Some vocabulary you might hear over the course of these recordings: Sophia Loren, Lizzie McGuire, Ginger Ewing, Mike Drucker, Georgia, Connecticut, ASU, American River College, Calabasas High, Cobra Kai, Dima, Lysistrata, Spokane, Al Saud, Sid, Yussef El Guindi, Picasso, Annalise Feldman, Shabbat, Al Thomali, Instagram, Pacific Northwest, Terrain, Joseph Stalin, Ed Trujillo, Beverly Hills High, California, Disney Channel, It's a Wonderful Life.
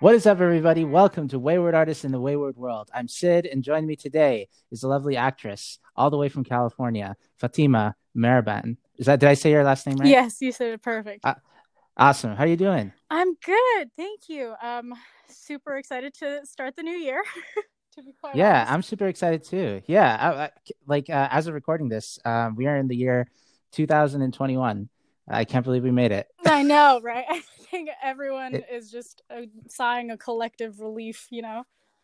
What is up, everybody? Welcome to Wayward Artists in the Wayward World. I'm Sid, and joining me today is a lovely actress all the way from California, Fatemeh Mehraban. Did I say your last name right? Yes, you said it perfect. Awesome. How are you doing? I'm good. Thank you. Super excited to start the new year. To be quite honest. I'm super excited too. Yeah. I, as of recording this, we are in the year 2021. I can't believe we made it. I know, right? I think everyone is just sighing a collective relief, you know?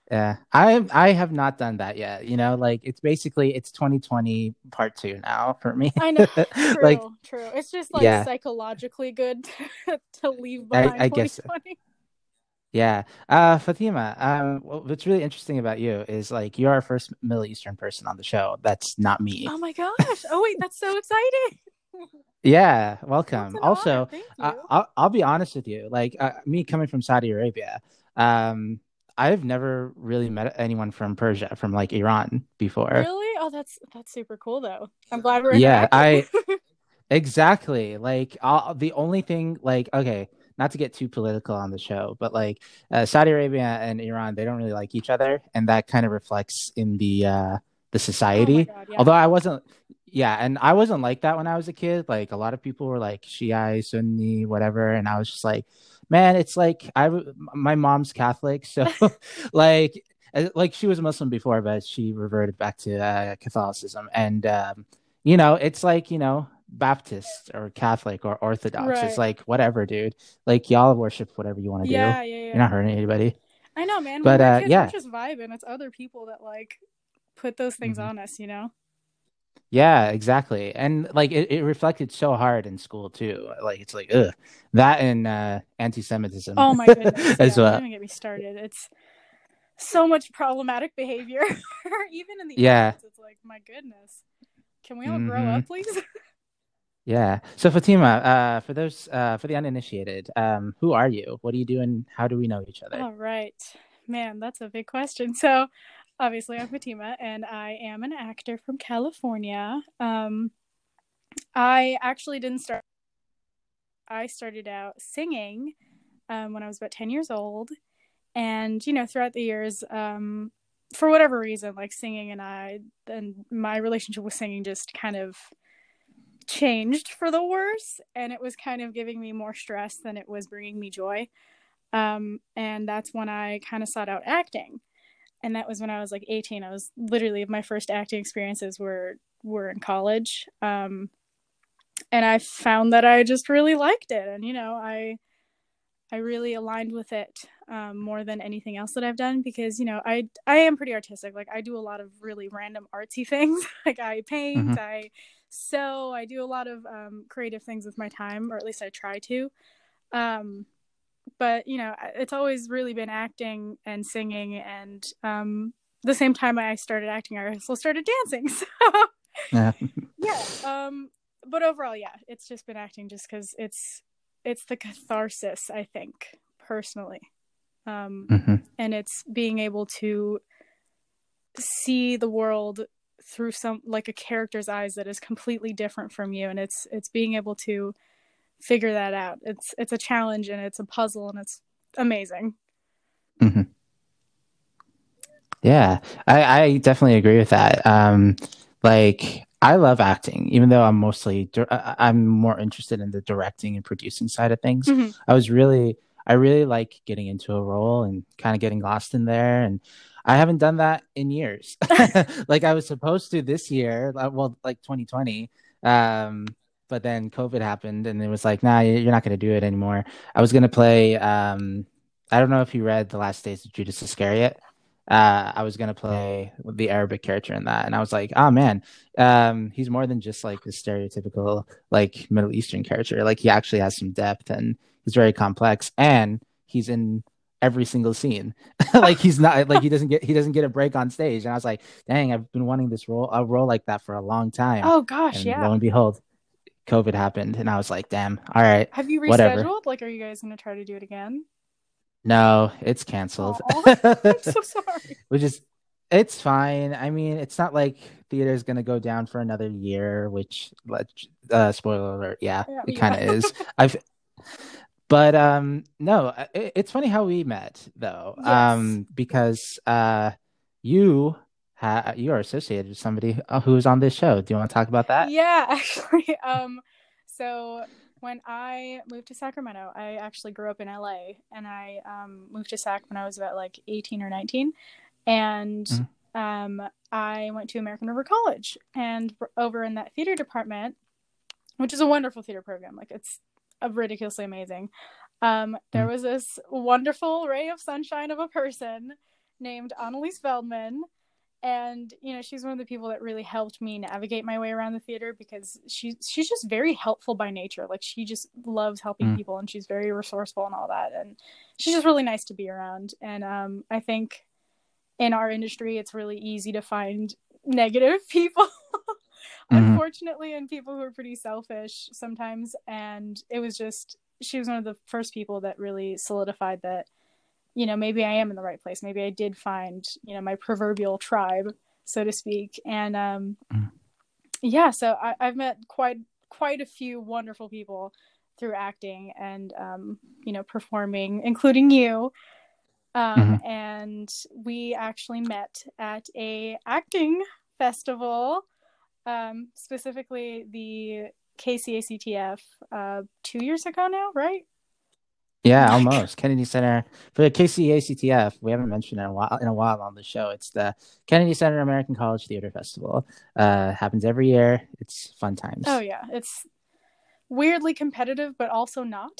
Yeah. I have not done that yet, you know? Like, it's 2020 part 2 now for me. I know. True, true. It's just, psychologically good to leave behind 2020. I guess so. Yeah. Fatemeh, what's really interesting about you is, you're our first Middle Eastern person on the show. That's not me. Oh, my gosh. Oh, wait. That's so exciting. Yeah, welcome. Also, I'll be honest with you. Me coming from Saudi Arabia, I've never really met anyone from Persia, from Iran before. Really? Oh, that's super cool though. I'm glad we're exactly. The only thing, not to get too political on the show, but Saudi Arabia and Iran, they don't really like each other, and that kind of reflects in the society. Oh my God, yeah. Although I wasn't like that when I was a kid. A lot of people were Shia, Sunni, whatever, and I was just man, it's my mom's Catholic, so she was a Muslim before, but she reverted back to Catholicism, and it's Baptist or Catholic or Orthodox, right. It's whatever, dude. Y'all worship whatever you want to do. Yeah. You're not hurting anybody. I know, man. But we're just vibing. It's other people that put those things on us, you know. Yeah, exactly. And it reflected so hard in school too. Ugh. That and anti-Semitism. Oh my goodness. As well. Don't get me started. It's so much problematic behavior. Even in the US, it's my goodness. Can we all grow up, please? Yeah. So Fatemeh, for those for the uninitiated, who are you? What do you do, and how do we know each other? All right. Man, that's a big question. So obviously, I'm Fatemeh, and I am an actor from California. I actually didn't start. I started out singing when I was about 10 years old. And, throughout the years, for whatever reason, singing and my relationship with singing just kind of changed for the worse. And it was kind of giving me more stress than it was bringing me joy. And that's when I kind of sought out acting. And that was when I was 18. I was literally, my first acting experiences were in college. And I found that I just really liked it. And, I really aligned with it more than anything else that I've done because, I am pretty artistic. I do a lot of really random artsy things. I paint, I sew, I do a lot of creative things with my time, or at least I try to. But, it's always really been acting and singing. And the same time I started acting, I also started dancing. So, but overall, it's just been acting just because it's the catharsis, I think, personally. And it's being able to see the world through a character's eyes that is completely different from you. And it's being able to figure that out. It's a challenge, and it's a puzzle, and it's amazing. Yeah, I definitely agree with that. I love acting, even though I'm more interested in the directing and producing side of things. I really like getting into a role and kind of getting lost in there, and I haven't done that in years. I was supposed to this year, 2020, but then COVID happened, and it was nah, you're not going to do it anymore. I was going to play, I don't know if you read The Last Days of Judas Iscariot. I was going to play the Arabic character in that. And I was oh, man, he's more than just the stereotypical Middle Eastern character. He actually has some depth, and he's very complex, and he's in every single scene. He's not he doesn't get a break on stage. And I was dang, I've been wanting this role, a role like that for a long time. Oh, gosh. And lo and behold, COVID happened, and I was damn, all right. Have you rescheduled? Whatever. Are you guys going to try to do it again? No, it's canceled. I'm so sorry. It's fine. I mean, it's not theater's going to go down for another year, which, spoiler alert, it kind of is. But no, it's funny how we met, though, yes. Because you are associated with somebody who was on this show. Do you want to talk about that? Yeah, actually. So when I moved to Sacramento, I actually grew up in LA, and I moved to Sac when I was about like 18 or 19. And I went to American River College, and over in that theater department, which is a wonderful theater program. Like, it's ridiculously amazing. There was this wonderful ray of sunshine of a person named Annalise Feldman. And, you know, she's one of the people that really helped me navigate my way around the theater, because she's just very helpful by nature. Like, she just loves helping people, and she's very resourceful and all that. And she's just really nice to be around. And I think in our industry, it's really easy to find negative people, unfortunately, and people who are pretty selfish sometimes. And it was just, she was one of the first people that really solidified that, you know, maybe I am in the right place. Maybe I did find, you know, my proverbial tribe, so to speak. And yeah, so I've met quite a few wonderful people through acting and, you know, performing, including you. And we actually met at a acting festival, specifically the KCACTF 2 years ago now, right? Yeah, almost. Kennedy Center for the KCACTF. We haven't mentioned it in a while on the show. It's the Kennedy Center American College Theater Festival. Happens every year. It's fun times. Oh yeah, it's weirdly competitive, but also not.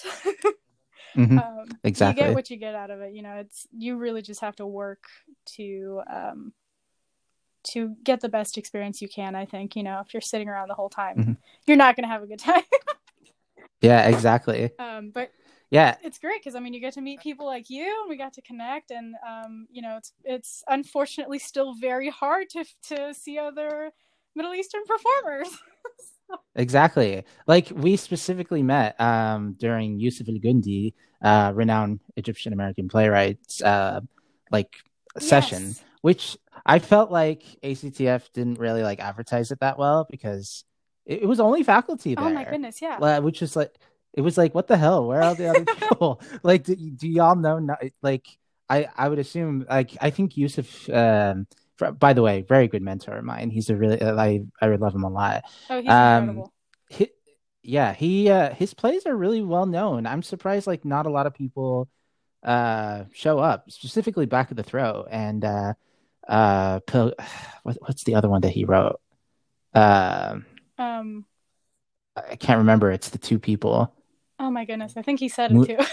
Exactly. You get what you get out of it. You know, it's, you really just have to work to get the best experience you can. I think, you know, if you're sitting around the whole time, you're not going to have a good time. Yeah, exactly. But yeah, it's great because, I mean, you get to meet people like you, and we got to connect, and you know, it's unfortunately still very hard to see other Middle Eastern performers. Exactly. Like, we specifically met during Yussef El Guindi, renowned Egyptian American playwright's session, which I felt like ACTF didn't really like advertise it that well, because it was only faculty there. Oh my goodness, yeah. Which is like, it was like, what the hell? Where are the other people? Like, do y'all know? Like, I would assume, like, I think Yussef, by the way, very good mentor of mine. He's a really, I would love him a lot. Oh, he's incredible. His plays are really well known. I'm surprised, like, not a lot of people show up, specifically Back of the Throat. And what's the other one that he wrote? I can't remember. It's the two people. Oh my goodness! I think he said it too.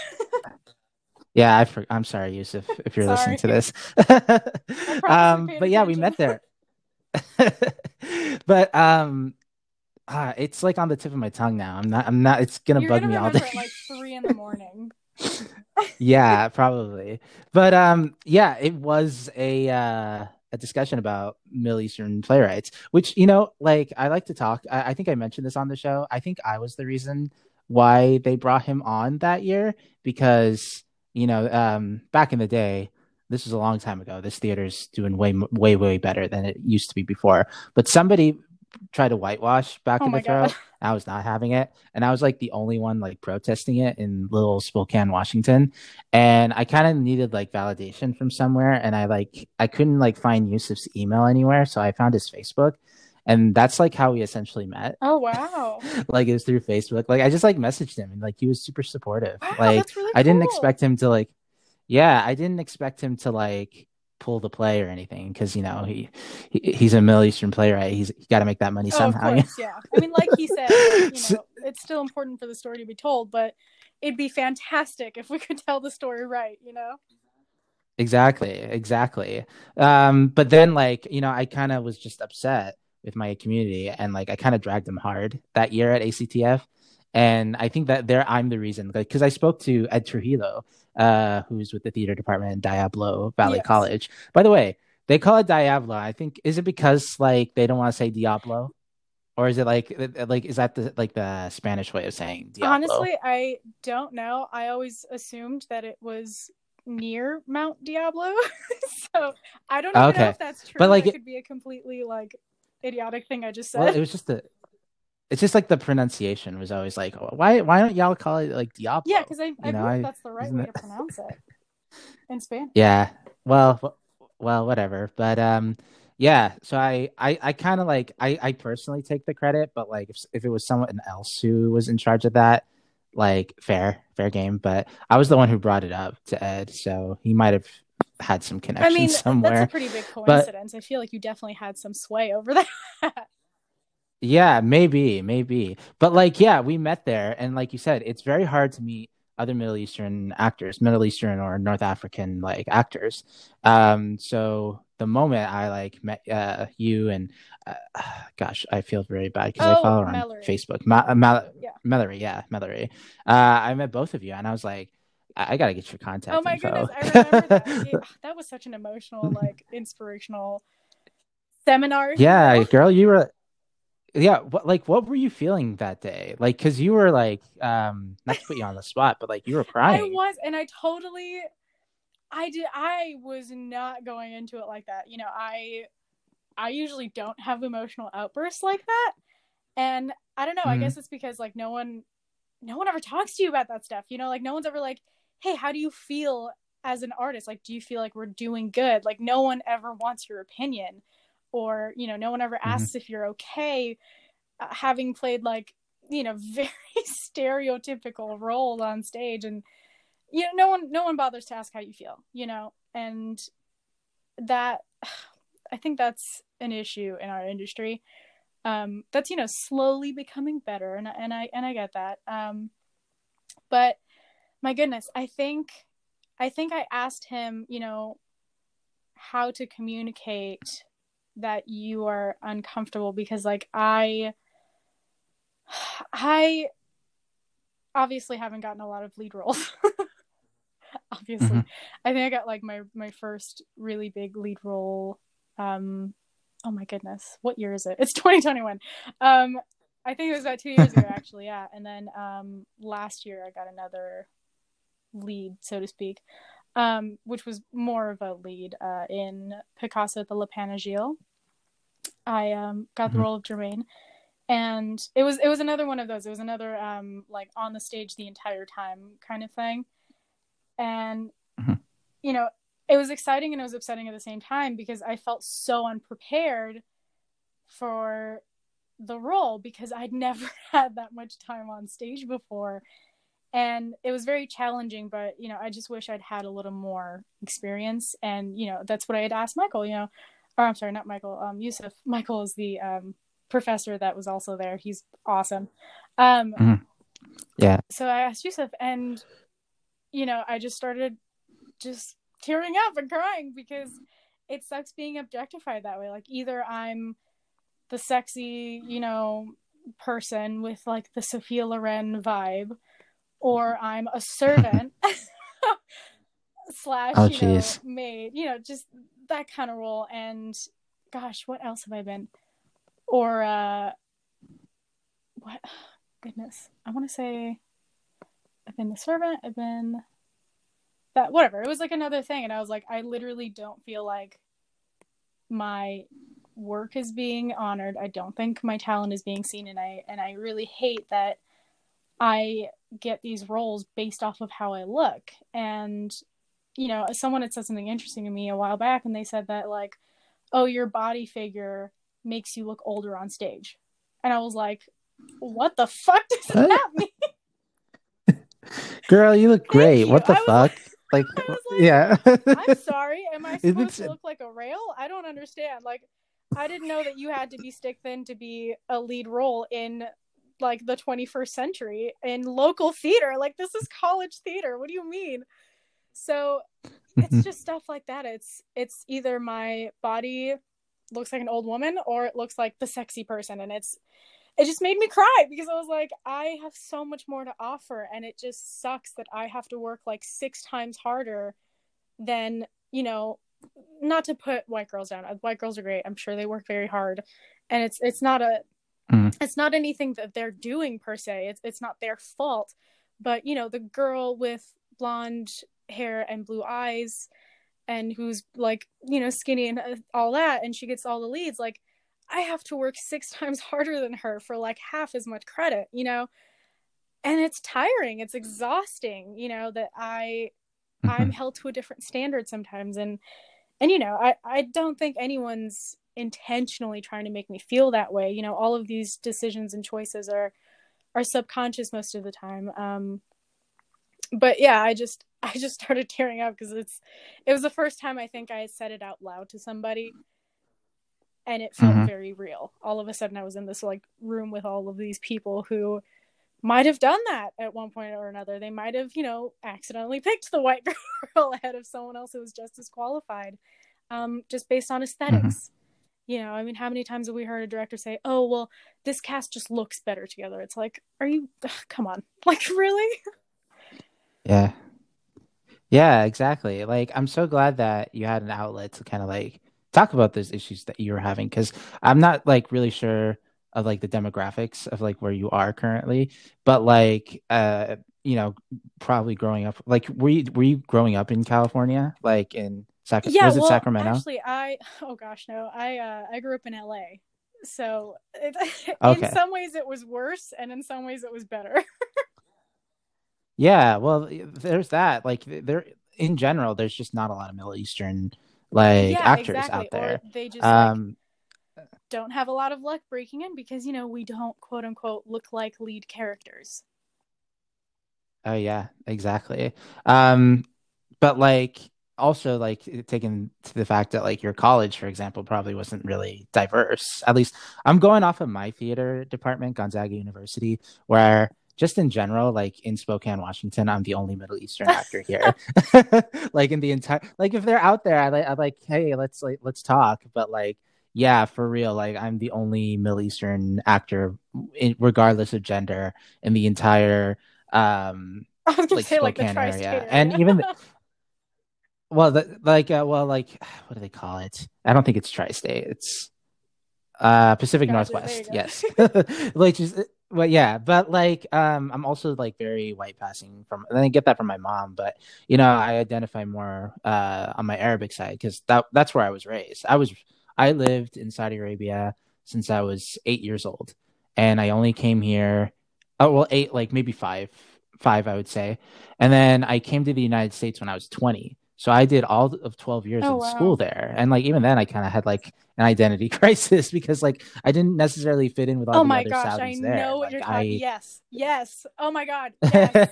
Yeah, I'm sorry, Yussef, if you're listening to this. But yeah, we met there. But it's like on the tip of my tongue now. I'm not. It's gonna bug me all day. At like 3 a.m. Yeah, probably. But yeah, it was a discussion about Middle Eastern playwrights, which, you know, like, I like to talk. I think I mentioned this on the show. I think I was the reason why they brought him on that year, because, you know, back in the day, this was a long time ago, this theater's doing way better than it used to be before, but somebody tried to whitewash Back in the Throat. I was not having it, and I was like the only one like protesting it in little Spokane, Washington, and I kind of needed like validation from somewhere, and I couldn't like find Yussef's email anywhere, so I found his Facebook, and that's like how we essentially met. Oh wow. Like, it was through Facebook. Like, I just like messaged him, and like he was super supportive. Wow, like, that's really cool. I didn't expect him to like pull the play or anything, because, you know, he's a Middle Eastern playwright. He's got to make that money somehow. Of course, yeah. I mean, like he said, you know, it's still important for the story to be told, but it'd be fantastic if we could tell the story right, you know? Exactly. But then, like, you know, I kind of was just upset with my community, and like I kind of dragged them hard that year at ACTF. And I think that I'm the reason, because I spoke to Ed Trujillo, who's with the theater department in Diablo Valley College. By the way, they call it Diablo. I think, is it because like they don't want to say Diablo, or is it like is that the Spanish way of saying Diablo? Honestly, I don't know. I always assumed that it was near Mount Diablo, so I don't even know if that's true. But like, it could be a completely like idiotic thing I just said. Well, it was just It's just like the pronunciation was always like, why don't y'all call it like Diablo? Yeah, because I believe that's the right way to pronounce it in Spanish. Yeah, well, whatever. But yeah, so I kind of like I personally take the credit, but like if it was someone else who was in charge of that, like fair game. But I was the one who brought it up to Ed, so he might have had some connection somewhere. That's a pretty big coincidence. But I feel like you definitely had some sway over that. Yeah, maybe. But like, yeah, we met there. And like you said, it's very hard to meet other Middle Eastern or North African like actors. So the moment I like met you and gosh, I feel very bad because I follow her on Facebook. Mallory. I met both of you and I was like, I got to get your contact. Oh my info. Goodness. I remember that. That was such an emotional, like inspirational seminar. Yeah, girl, you were. Yeah, what were you feeling that day? Like, because you were like, not to put you on the spot, but like you were crying. I was, and I was not going into it like that. You know, I usually don't have emotional outbursts like that, and I don't know. Mm-hmm. I guess it's because like no one ever talks to you about that stuff. You know, like no one's ever like, hey, how do you feel as an artist? Like, do you feel like we're doing good? Like, no one ever wants your opinion. Or, you know, no one ever asks if you're okay, having played like, you know, very stereotypical role on stage. And, you know, no one bothers to ask how you feel, you know, and that, I think that's an issue in our industry. That's, you know, slowly becoming better. And I get that. But my goodness, I think I asked him, you know, how to communicate that you are uncomfortable, because like I obviously haven't gotten a lot of lead roles. Obviously. I think I got like my first really big lead role. Oh my goodness. What year is it? It's 2021. I think it was about 2 years ago actually. Yeah. And then, last year I got another lead, so to speak. Which was more of a lead in Picasso at the Lapin Agile. I got the role of Germaine, and it was another one of those. It was another like on the stage the entire time kind of thing, and you know, it was exciting and it was upsetting at the same time because I felt so unprepared for the role because I'd never had that much time on stage before. And it was very challenging, but, you know, I just wish I'd had a little more experience. And, you know, that's what I had asked Michael, you know, or I'm sorry, not Michael, Yussef. Michael is the professor that was also there. He's awesome. Yeah. So I asked Yussef and, you know, I just started just tearing up and crying because it sucks being objectified that way. Like either I'm the sexy, you know, person with like the Sophia Loren vibe, or I'm a servant / you know, maid, you know, just that kind of role. And gosh, what else have I been? Or what? Goodness, I want to say I've been the servant. I've been that. Whatever. It was like another thing, and I was like, I literally don't feel like my work is being honored. I don't think my talent is being seen, and I really hate that I get these roles based off of how I look. And, you know, someone had said something interesting to me a while back, and they said that like, oh, your body figure makes you look older on stage. And I was like, what the fuck does that mean? Girl, you look great. You. What the fuck? Like yeah. I'm sorry. Am I supposed to look like a rail? I don't understand. Like, I didn't know that you had to be stick thin to be a lead role in like the 21st century in local theater. Like, this is college theater. What do you mean? So it's just stuff like that. It's either my body looks like an old woman or it looks like the sexy person. And it just made me cry because I was like, I have so much more to offer. And it just sucks that I have to work like 6 times harder than, you know, not to put white girls down. White girls are great. I'm sure they work very hard, and it's not a, it's not anything that they're doing per se. It's not their fault. But, you know, the girl with blonde hair and blue eyes and who's like, you know, skinny and all that, and she gets all the leads. Like, I have to work 6 times harder than her for like half as much credit, you know? And it's tiring. It's exhausting, you know, that I'm held to a different standard sometimes. And, you know, I don't think anyone's intentionally trying to make me feel that way. You know, all of these decisions and choices are subconscious most of the time. But yeah, I just started tearing up because it was the first time I think I said it out loud to somebody, and it felt very real. All of a sudden I was in this like room with all of these people who might have done that at one point or another. They might have, you know, accidentally picked the white girl ahead of someone else who was just as qualified, just based on aesthetics. You know, I mean, how many times have we heard a director say, "Oh, well, this cast just looks better together." It's like, are you, come on, like, really? Yeah. Yeah, exactly. Like, I'm so glad that you had an outlet to kind of like talk about those issues that you were having, because I'm not like really sure of like the demographics of like where you are currently, but like you know, probably growing up, like were you growing up in California, like in Sacramento? Yeah, was it Sacramento? Actually, I grew up in LA, so in some ways it was worse and in some ways it was better. Yeah, well, there's that. Like there, in general, there's just not a lot of Middle Eastern like actors out there. Or they just don't have a lot of luck breaking in because, you know, we don't quote unquote look like lead characters. Oh yeah, exactly. But like also like taken to the fact that like your college, for example, probably wasn't really diverse. At least I'm going off of my theater department, Gonzaga University, where just in general, like in Spokane, Washington, I'm the only Middle Eastern actor here. Like in the entire, like if they're out there, I'm like, hey, let's talk. But like, yeah, for real. Like, I'm the only Middle Eastern actor, regardless of gender, in the entire Spokane area, and even what do they call it? I don't think it's tri-state. It's Pacific Northwest. Yes, like just. Well, yeah, but like, I'm also like very white passing from, and I get that from my mom, but you know, I identify more on my Arabic side because that's where I was raised. I lived in Saudi Arabia since I was 8 years old, and I only came here. Oh, well, 8, like maybe five, I would say. And then I came to the United States when I was 20. So I did all of 12 years in school there. And like, even then I kind of had like an identity crisis because like, I didn't necessarily fit in with all the other Saudis there. Oh my gosh, I know what you're talking about. Yes. Yes. Oh my God. Yes.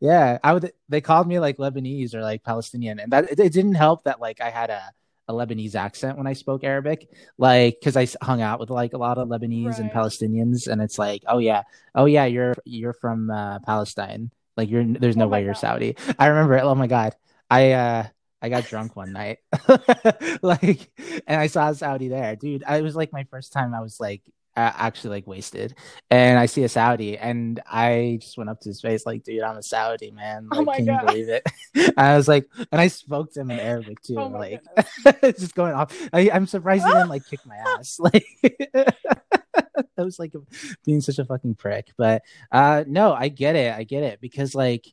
Yeah. They called me like Lebanese or like Palestinian. And that it didn't help that like I had a Lebanese accent when I spoke Arabic, like, cause I hung out with like a lot of Lebanese and Palestinians. And it's like, oh yeah. You're from Palestine. Like there's no way you're Saudi. I remember it. Oh my God. I got drunk one night, like, and I saw a Saudi there, dude. I was like my first time. I was like actually like wasted, and I see a Saudi, and I just went up to his face like, dude, I'm a Saudi, man. Like, can you believe it? I was like, and I spoke to him in Arabic too, like just going off. I'm surprised he didn't like kick my ass, like. That was like being such a fucking prick, but no, I get it because like.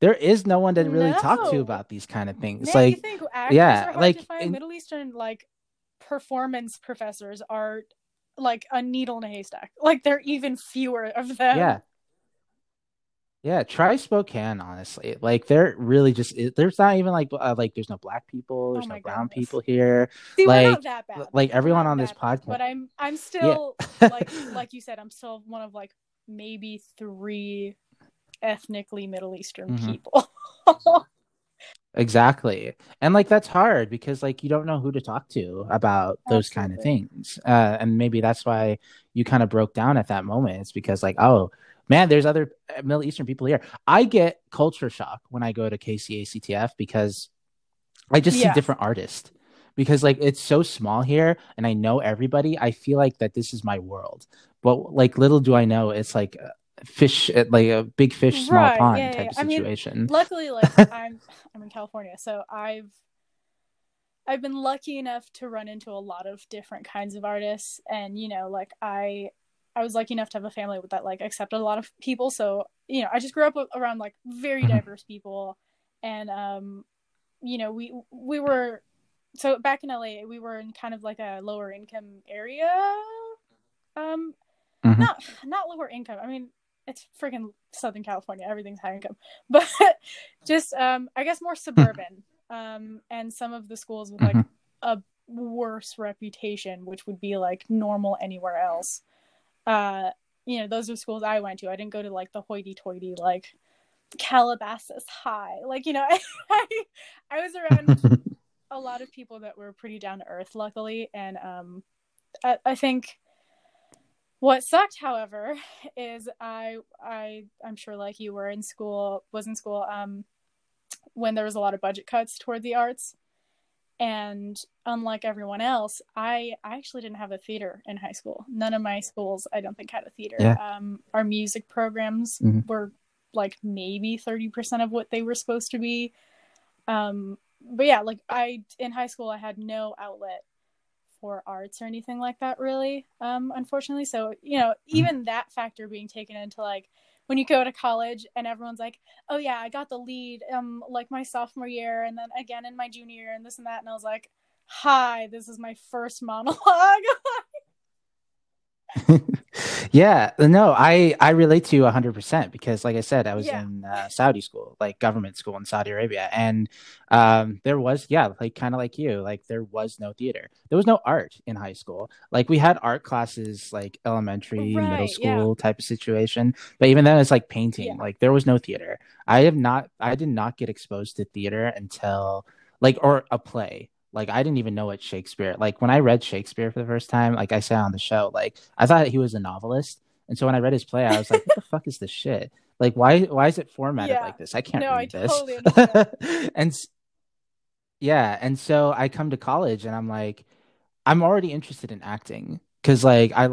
There is no one to really talk to about these kind of things. Man, like, you think actors are hard to find? Middle Eastern like performance professors are like a needle in a haystack. Like there are even fewer of them. Yeah. Try Spokane, honestly. Like there really just is, there's not even like there's no black people, there's no brown people here. See, like we're not that bad. Like everyone on this podcast. But I'm still like you said, I'm still one of like maybe 3 ethnically Middle Eastern people. Exactly. And like that's hard because like you don't know who to talk to about those kind of things, and maybe that's why you kind of broke down at that moment. It's because like, oh man, there's other Middle Eastern people here. I get culture shock when I go to KCACTF because I just see different artists. Because like it's so small here, and I know everybody. I feel like that this is my world, but like little do I know it's like fish at like a big fish small pond type of situation. I mean, luckily like I'm in California, so I've been lucky enough to run into a lot of different kinds of artists, and you know, like I was lucky enough to have a family that like accepted a lot of people, so you know, I just grew up around like very diverse people, and you know, we were so back in LA, we were in kind of like a lower income area. Mm-hmm. Not lower income. I mean, it's freaking Southern California. Everything's high income, but just, I guess more suburban. And some of the schools with like a worse reputation, which would be like normal anywhere else. You know, those are schools I went to. I didn't go to like the hoity-toity, like Calabasas High. Like, you know, I was around a lot of people that were pretty down to earth, luckily. And I think what sucked, however, is I'm sure like you were in school when there was a lot of budget cuts toward the arts. And unlike everyone else, I actually didn't have a theater in high school. None of my schools, I don't think, had a theater. Yeah. Our music programs were like maybe 30% of what they were supposed to be. But yeah, like in high school, I had no outlet for arts or anything like that, really, unfortunately. So, you know, even that factor being taken into like, when you go to college and everyone's like, oh yeah, I got the lead like my sophomore year and then again in my junior year and this and that. And I was like, hi, this is my first monologue. Yeah, no, I relate to you 100% because like I said, I was in Saudi school, like government school in Saudi Arabia. And there was, like kind of like you, like there was no theater. There was no art in high school. Like we had art classes, like elementary, middle school type of situation. But even then it's like painting, like there was no theater. I did not get exposed to theater until like, or a play. Like, I didn't even know what Shakespeare, like when I read Shakespeare for the first time, like I said on the show, like I thought he was a novelist. And so when I read his play, I was like, what the fuck is this shit? Like, why is it formatted like this? I can't read this. Totally understand. And so I come to college and I'm like, I'm already interested in acting. Cause like, I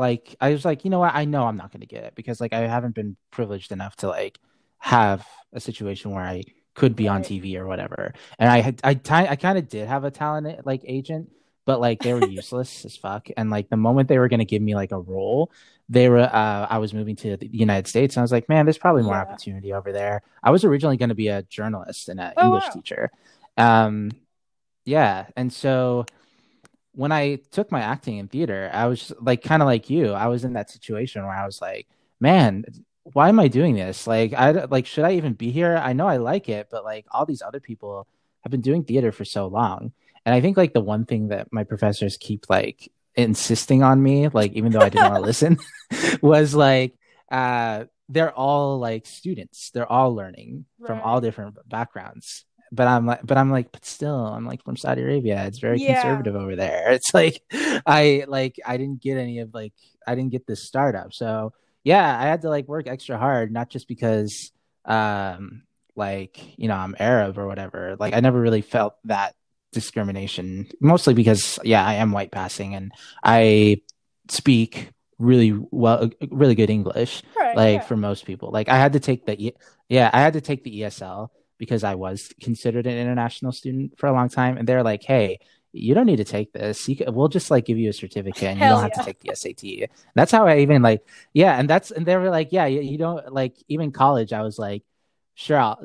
was like, you know what? I know I'm not going to get it because like, I haven't been privileged enough to like have a situation where I could be on TV or whatever. And I kind of did have a talent like agent, but like they were useless as fuck. And like the moment they were going to give me like a role, they were, I was moving to the United States and I was like, man, there's probably more opportunity over there. I was originally going to be a journalist and an English teacher. And so when I took my acting in theater, I was like, kind of like you, I was in that situation where I was like, man, why am I doing this? Like, should I even be here? I know I like it, but like all these other people have been doing theater for so long. And I think like the one thing that my professors keep like insisting on me, like, even though I didn't want to listen was like, they're all like students. They're all learning from all different backgrounds. But from Saudi Arabia, it's very conservative over there. It's like, I didn't get any of like, I didn't get this startup. So yeah, I had to like work extra hard, not just because, like, you know, I'm Arab or whatever. Like, I never really felt that discrimination, mostly because, I am white passing and I speak really good English, for most people. Like, I had to take the ESL because I was considered an international student for a long time. And they're like, hey, you don't need to take this. We'll just like give you a certificate and you don't have to take the SAT. That's how I even like, and they were like, you don't like even college. I was like, sure.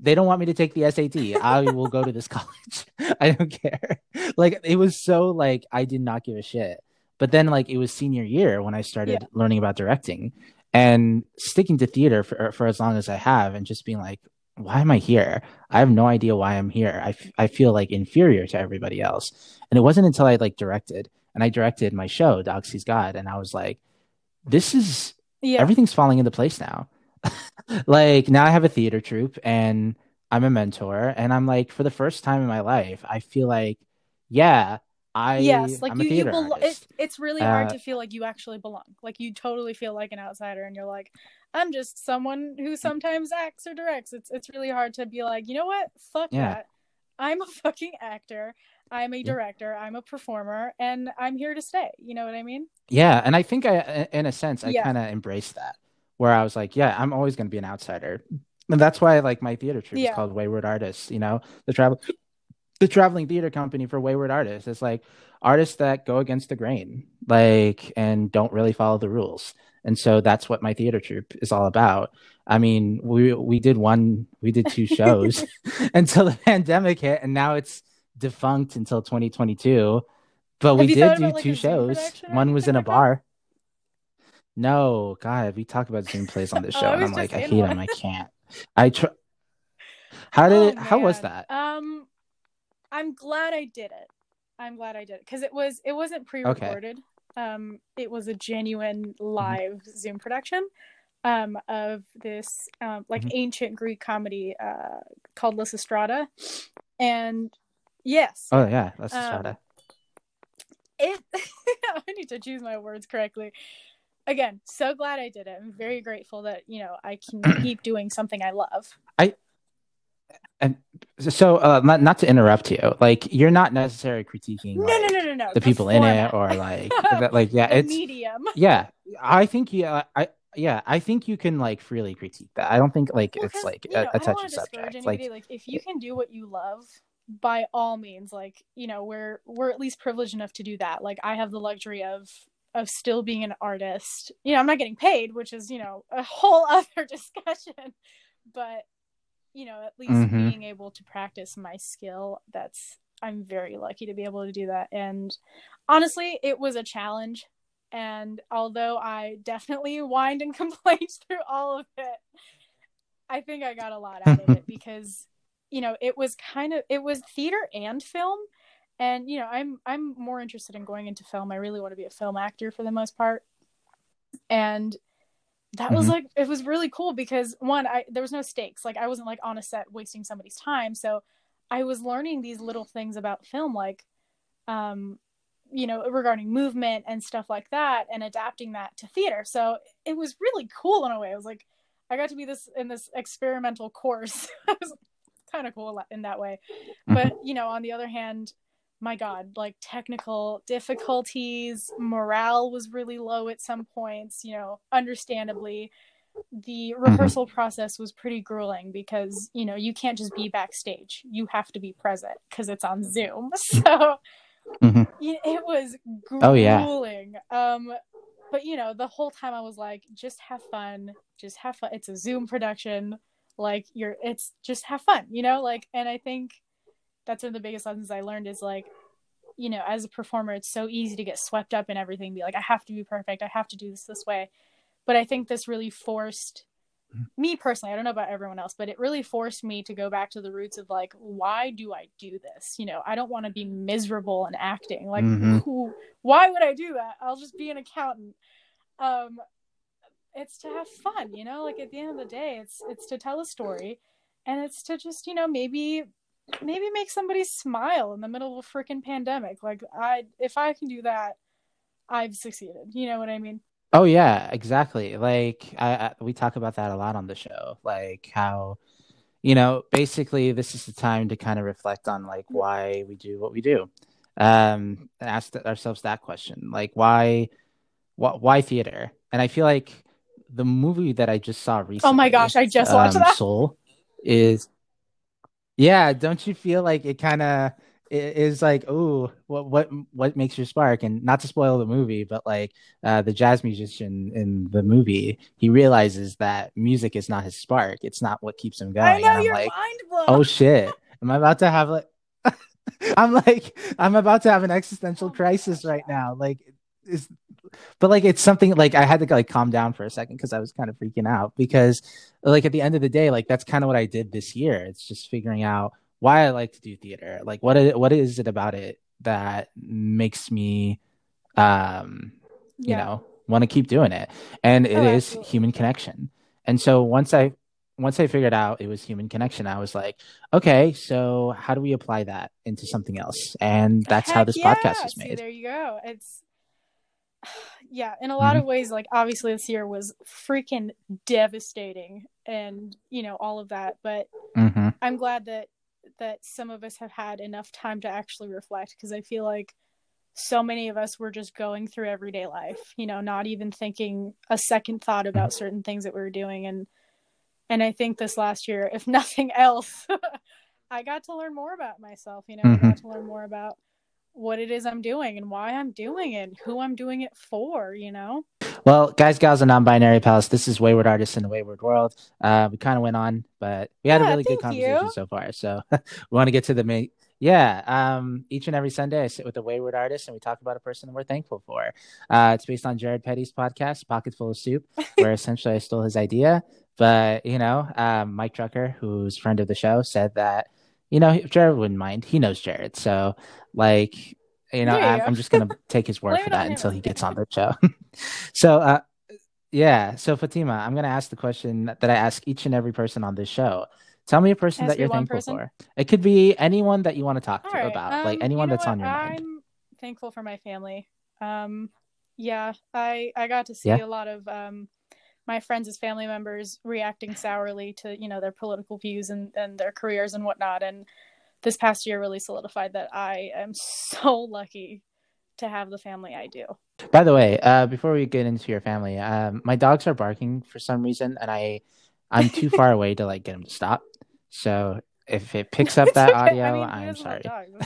They don't want me to take the SAT. I will go to this college. I don't care. Like, it was so like, I did not give a shit. But then like, it was senior year when I started learning about directing and sticking to theater for as long as I have and just being like, why am I here? I have no idea why I'm here. I feel like inferior to everybody else. And it wasn't until I like directed and I directed my show, Dog Sees God. And I was like, this is, everything's falling into place now. Like now I have a theater troupe and I'm a mentor and I'm like, for the first time in my life, I feel like, I'm a theater artist. It's really hard to feel like you actually belong. Like you totally feel like an outsider and you're like, I'm just someone who sometimes acts or directs. It's really hard to be like, you know what? Fuck that. I'm a fucking actor. I'm a director. I'm a performer. And I'm here to stay. You know what I mean? Yeah. And I think I kind of embraced that where I was like, I'm always going to be an outsider. And that's why like my theater troupe is called Wayward Artists. You know, the traveling theater company for Wayward Artists. It's like artists that go against the grain, like, and don't really follow the rules. And so that's what my theater troupe is all about. I mean, we did two shows until the pandemic hit, and now it's defunct until 2022, but we did do two shows. One was in a bar. No, God, we talk about Zoom plays on this show, and I'm like, I hate them. I can't. How was that? I'm glad I did it. Because it wasn't pre-recorded. Okay. It was a genuine live Zoom production of this ancient Greek comedy called Lysistrata. And yes. Oh yeah, Lysistrata. I need to choose my words correctly. Again, so glad I did it. I'm very grateful that, I can keep doing something I love. Not to interrupt you, you're not necessarily critiquing no. the people in it or it's medium. Yeah, I think you can freely critique that. I don't think it's a touchy subject. Anybody, if you can do what you love, by all means, we're at least privileged enough to do that. I have the luxury of still being an artist. I'm not getting paid, which is a whole other discussion, but. At least being able to practice my skill, I'm very lucky to be able to do that. And honestly, it was a challenge. And although I definitely whined and complained through all of it, I think I got a lot out of it because, it was theater and film. And, I'm more interested in going into film. I really want to be a film actor for the most part. And that was it was really cool because one, there was no stakes. I wasn't on a set wasting somebody's time. So I was learning these little things about film, regarding movement and stuff like that and adapting that to theater. So it was really cool in a way. I was I got to be in this experimental course. It was kind of cool in that way. But, on the other hand, my God, technical difficulties, morale was really low at some points, understandably. The rehearsal process was pretty grueling because, you can't just be backstage. You have to be present because it's on Zoom. So it was grueling. Oh, yeah. But, the whole time I was just have fun. Just have fun. It's a Zoom production. Just have fun, and I think that's one of the biggest lessons I learned is as a performer, it's so easy to get swept up in everything. Be I have to be perfect. I have to do this way. But I think this really forced me personally. I don't know about everyone else, but it really forced me to go back to the roots of why do I do this? I don't want to be miserable in acting. Why would I do that? I'll just be an accountant. It's to have fun, at the end of the day, it's to tell a story and it's to just, maybe make somebody smile in the middle of a freaking pandemic. If I can do that, I've succeeded. You know what I mean? Oh yeah, exactly. We talk about that a lot on the show. How, basically this is the time to kind of reflect on why we do what we do. And ask ourselves that question. Why theater? And I feel the movie that I just saw recently. Oh my gosh, I just watched that. Soul is. Yeah, don't you feel it kind of is oh, what makes your spark? And not to spoil the movie, but the jazz musician in the movie, he realizes that music is not his spark. It's not what keeps him going. I know, and you're mind blown. Oh shit! Am I about to have I'm about to have an existential crisis right now. It's something I had to calm down for a second because I was kind of freaking out because at the end of the day, that's kind of what I did this year. It's just figuring out why I like to do theater. What is it about it that makes me, want to keep doing it? And it is absolutely. Human connection. And so once I figured out it was human connection, I was okay, so how do we apply that into something else? And that's how this podcast was made. See, there you go. It's, yeah, in a lot of ways, obviously this year was freaking devastating and, all of that. But I'm glad that some of us have had enough time to actually reflect because I feel so many of us were just going through everyday life, not even thinking a second thought about certain things that we were doing. And I think this last year, if nothing else, I got to learn more about myself, I got to learn more about what it is I'm doing and why I'm doing it, who I'm doing it for, Well, guys, gals, and non-binary pals, this is Wayward Artists in a Wayward World. We kind of went on, but we had a really good conversation so far. So we want to get to the main Yeah. Each and every Sunday, I sit with a wayward artist and we talk about a person we're thankful for. It's based on Jared Petty's podcast, Pocket Full of Soup, where essentially I stole his idea. But, you know, Mike Drucker, who's a friend of the show, said that, you know, Jared wouldn't mind. He knows Jared. So, like, you know, I'm just going to take his word for that until he gets on the show. So Fatemeh, I'm going to ask the question that I ask each and every person on this show. Tell me a person that you're thankful for. It could be anyone that you want to talk to about, like anyone that's on your mind. I'm thankful for my family. I got to see a lot of my friends as family members reacting sourly to, you know, their political views and their careers and whatnot. And this past year really solidified that I am so lucky to have the family I do. By the way, before we get into your family, my dogs are barking for some reason, and I'm too far away to like get them to stop. So if it picks up that audio, I'm sorry.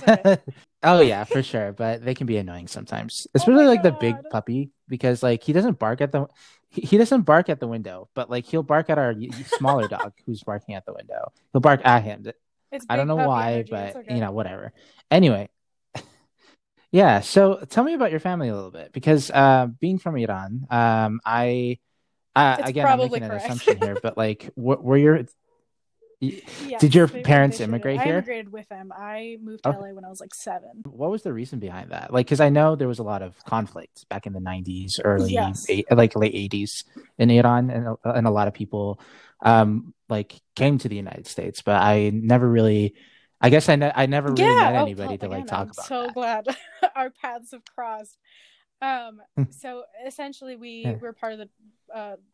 Okay. Oh yeah, for sure. But they can be annoying sometimes, especially the big puppy, because like he doesn't bark at the window, but like he'll bark at our smaller dog who's barking at the window. He'll bark at him. I don't know why, but you know, whatever. Anyway. Yeah. So tell me about your family a little bit, because being from Iran, I'm making an assumption here, but like, did your parents immigrate here? I immigrated with them. I moved to LA when I was like 7. What was the reason behind that? Like, because I know there was a lot of conflict back in the 90s, late 80s in Iran, and a lot of people came to the United States, but I never really. I guess I never really met anybody to talk about. I'm so glad our paths have crossed. So essentially, we were part of the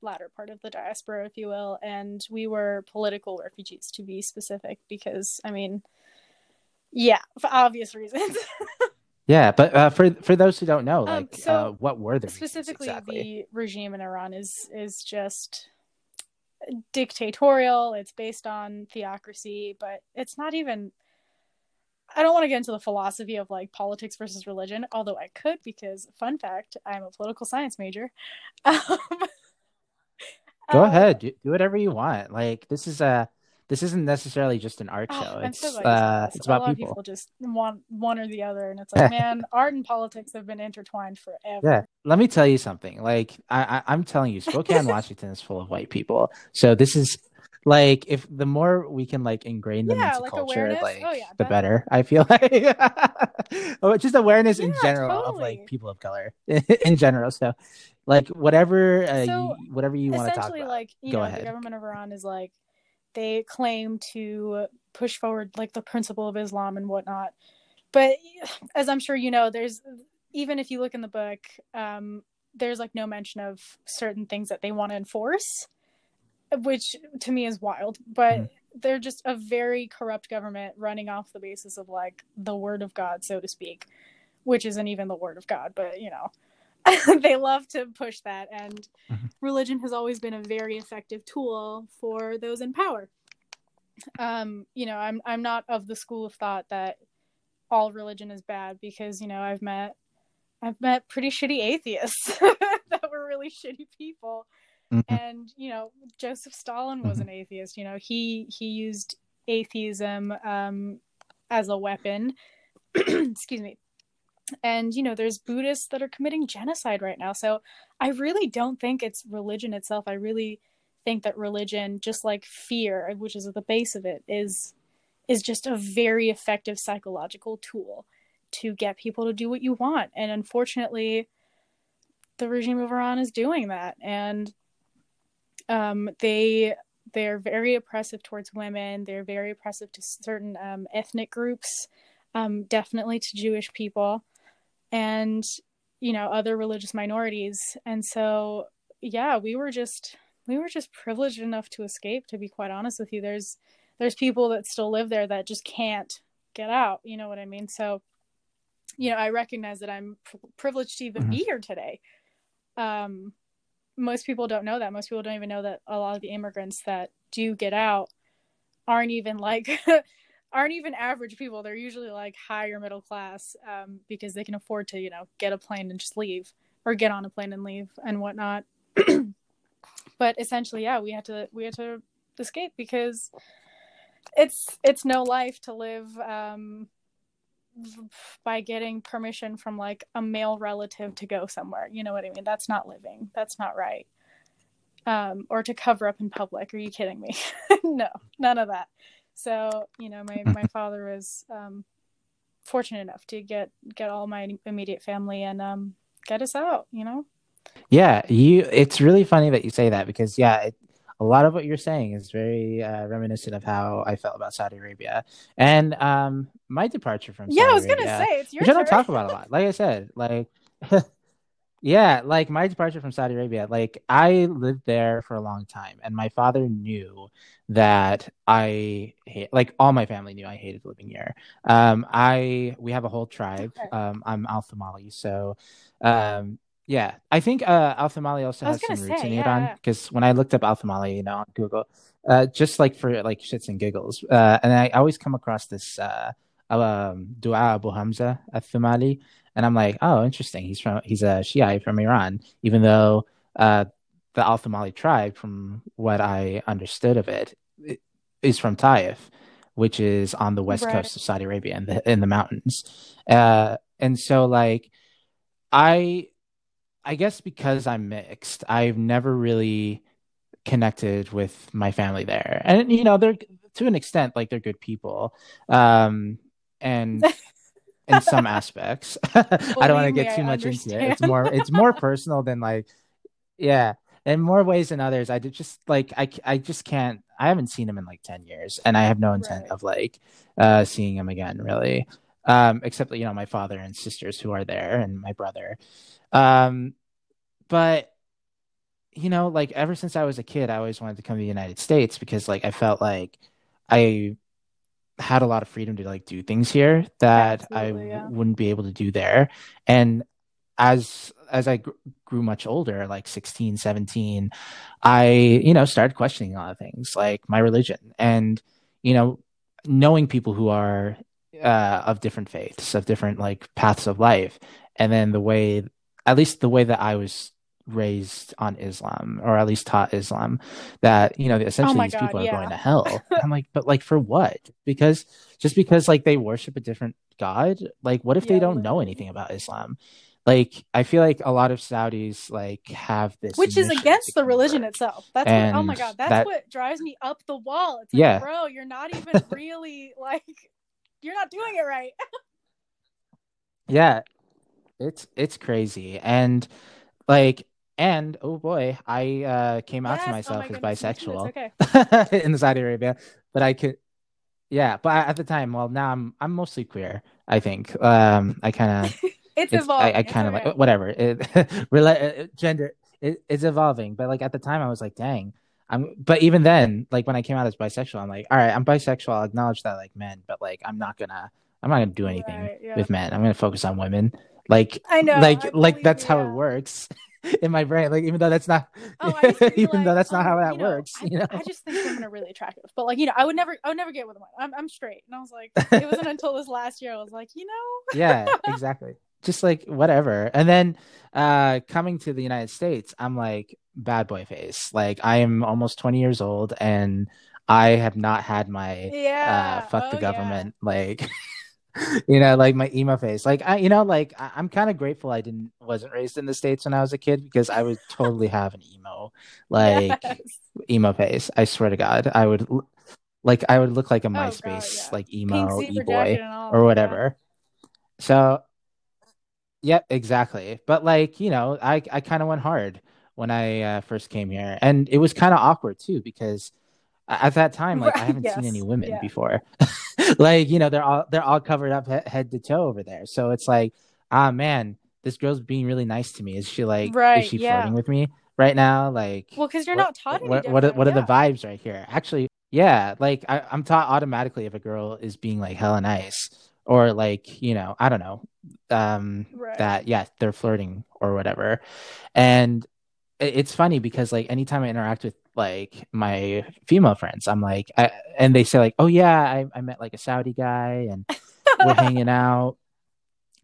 latter part of the diaspora, if you will, and we were political refugees, to be specific, because for obvious reasons. Yeah, but for those who don't know, what were the specifically reasons exactly? The regime in Iran is just dictatorial. It's based on theocracy, but it's not even. I don't want to get into the philosophy of like politics versus religion, although I could, because fun fact, I'm a political science major. Go ahead, do whatever you want. Like this isn't necessarily just an art show. It's about people. People just want one or the other, and it's like, man, art and politics have been intertwined forever. Yeah, let me tell you something. Like I'm telling you, Spokane, Washington is full of white people. So this is. Like, if the more we can, like, ingrain them into culture, awareness. The better, I feel like. Just awareness in general of, like, people of color in general. So, like, whatever you want to talk about, like, go ahead. The government of Iran is, like, they claim to push forward, like, the principle of Islam and whatnot. But as I'm sure you know, there's, even if you look in the book, there's, like, no mention of certain things that they want to enforce, which to me is wild, but they're just a very corrupt government running off the basis of like the word of God, so to speak, which isn't even the word of God, but you know, they love to push that. And religion has always been a very effective tool for those in power. You know, I'm not of the school of thought that all religion is bad, because, you know, I've met pretty shitty atheists that were really shitty people. Mm-hmm. And, you know, Joseph Stalin was an atheist. You know, he used atheism as a weapon. Excuse me. And, you know, there's Buddhists that are committing genocide right now. So I really don't think it's religion itself. I really think that religion, just like fear, which is at the base of it, is just a very effective psychological tool to get people to do what you want. And unfortunately, the regime of Iran is doing that. And they're very oppressive towards women. They're very oppressive to certain ethnic groups, definitely to Jewish people, and, you know, other religious minorities. And so, yeah, we were just privileged enough to escape, to be quite honest with you. There's people that still live there that just can't get out. You know what I mean? So, you know, I recognize that I'm privileged to even be here today. Most people don't know that. Most people don't even know that a lot of the immigrants that do get out aren't even average people. They're usually like higher middle class, because they can afford to, you know, get a plane and just leave, or get on a plane and leave and whatnot. But essentially, yeah, we had to escape, because it's no life to live by getting permission from like a male relative to go somewhere. You know what I mean? That's not living. That's not right. Or to cover up in public. Are you kidding me? No, none of that. So, you know, my father was fortunate enough to get all my immediate family and get us out, you know? Yeah, it's really funny that you say that because, yeah, a lot of what you're saying is very reminiscent of how I felt about Saudi Arabia and my departure from Saudi Arabia. Yeah, I was going to say, it's your turn. Which I don't talk about a lot. Like I said, like... Yeah, like my departure from Saudi Arabia, like I lived there for a long time and my father knew that all my family knew I hated living here. We have a whole tribe. Okay. I'm Al Thomali. So, yeah, I think Al Thomali also has some roots in Iran because when I looked up Al Thomali, you know, on Google, just like for like shits and giggles. And I always come across this Dua Abu Hamza Al Thomali. And I'm like, oh, interesting. He's a Shiite from Iran, even though the Al Thomali tribe, from what I understood of it is from Taif, which is on the west coast of Saudi Arabia in the mountains. And so, like, I guess because I'm mixed, I've never really connected with my family there, and you know, they're to an extent like they're good people, and. In some aspects, I don't want to get too much into it. It's more personal than like, yeah, in more ways than others. I did just like, I just can't. I haven't seen him in like 10 years, and I have no intent of like seeing him again, really. Except you know, my father and sisters who are there, and my brother. But you know, like ever since I was a kid, I always wanted to come to the United States because like I felt like I had a lot of freedom to like do things here that wouldn't be able to do there. And as I grew much older, like 16, 17, I, you know, started questioning a lot of things like my religion and, you know, knowing people who are of different faiths, of different like paths of life. And then the way that I was raised on Islam, or at least taught Islam, that you know essentially these people are going to hell. I'm like, but like for what? Because just because like they worship a different god, like what if they don't know anything about Islam? Like I feel like a lot of Saudis like have this, which is against the religion itself. That's what, that's what drives me up the wall. It's like, bro, you're not even really like you're not doing it right. Yeah, it's crazy and like. And oh boy, I came out to myself as bisexual in Saudi Arabia, but I could, at the time, well, now I'm mostly queer. I think I kind of it's evolving. I kind of like whatever gender. It's evolving, but like at the time, I was like, dang. But even then, like when I came out as bisexual, I'm like, all right, I'm bisexual. I'll acknowledge that, like men, but like I'm not gonna do anything with men. I'm gonna focus on women. Like I know, like that's how it works. In my brain, like even though that's not, how that works, you know. I just think women are really attractive, but like you know, I would never get with one. I'm straight, and I was like, it wasn't until this last year I was like, you know, yeah, exactly, just like whatever. And then coming to the United States, I'm like bad boy face. Like I am almost 20 years old, and I have not had my fuck the government like. You know, like my emo face, like I, you know, like I'm kind of grateful I wasn't raised in the States when I was a kid, because I would totally have an emo, like emo face. I swear to God, I would look like a MySpace, like emo e-boy or whatever. Yeah. So, yep, exactly. But like, you know, I kind of went hard when I first came here, and it was kind of awkward too, because at that time, like I haven't seen any women before. Like, you know, they're all covered up head to toe over there. So it's like, ah, man, this girl's being really nice to me. Is she like, is she flirting with me right now? Like, well, because you're not taught. What are the vibes right here? Actually, yeah, like I'm taught automatically if a girl is being like hella nice or like, you know, I don't know, that they're flirting or whatever. And it's funny because like anytime I interact with like my female friends, I'm like, and they say like, oh yeah, I met like a Saudi guy and we're hanging out.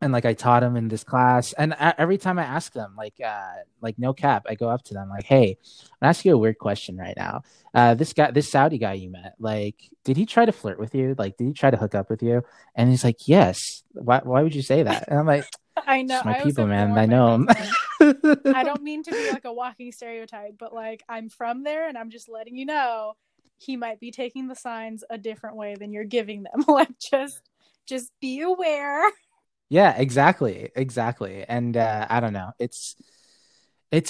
And like I taught them in this class, and every time I ask them, like no cap, I go up to them like, "Hey, I'm asking you a weird question right now. This Saudi guy you met, like, did he try to flirt with you? Like, did he try to hook up with you?" And he's like, "Yes." Why would you say that? And I'm like, "I know my people, man. I know them." I don't mean to be like a walking stereotype, but like I'm from there, and I'm just letting you know he might be taking the signs a different way than you're giving them. Like, just be aware. Yeah, exactly. And I don't know. It's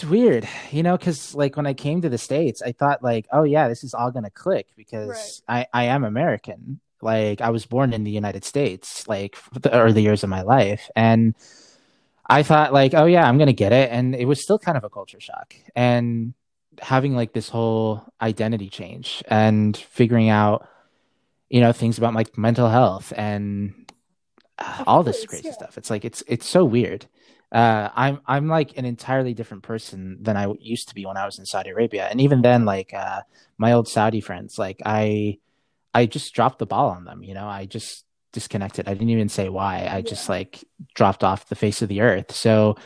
weird, you know, because like when I came to the States, I thought like, oh, yeah, this is all going to click because right. I am American. Like I was born in the United States, like for the early years of my life. And I thought like, oh, yeah, I'm going to get it. And it was still kind of a culture shock. And having like this whole identity change and figuring out, you know, things about like mental health and all this crazy stuff. It's like it's so weird. I'm like an entirely different person than I used to be when I was in Saudi Arabia. And even then, like my old Saudi friends, like I just dropped the ball on them. You know, I just disconnected. I didn't even say why. I just like dropped off the face of the earth. So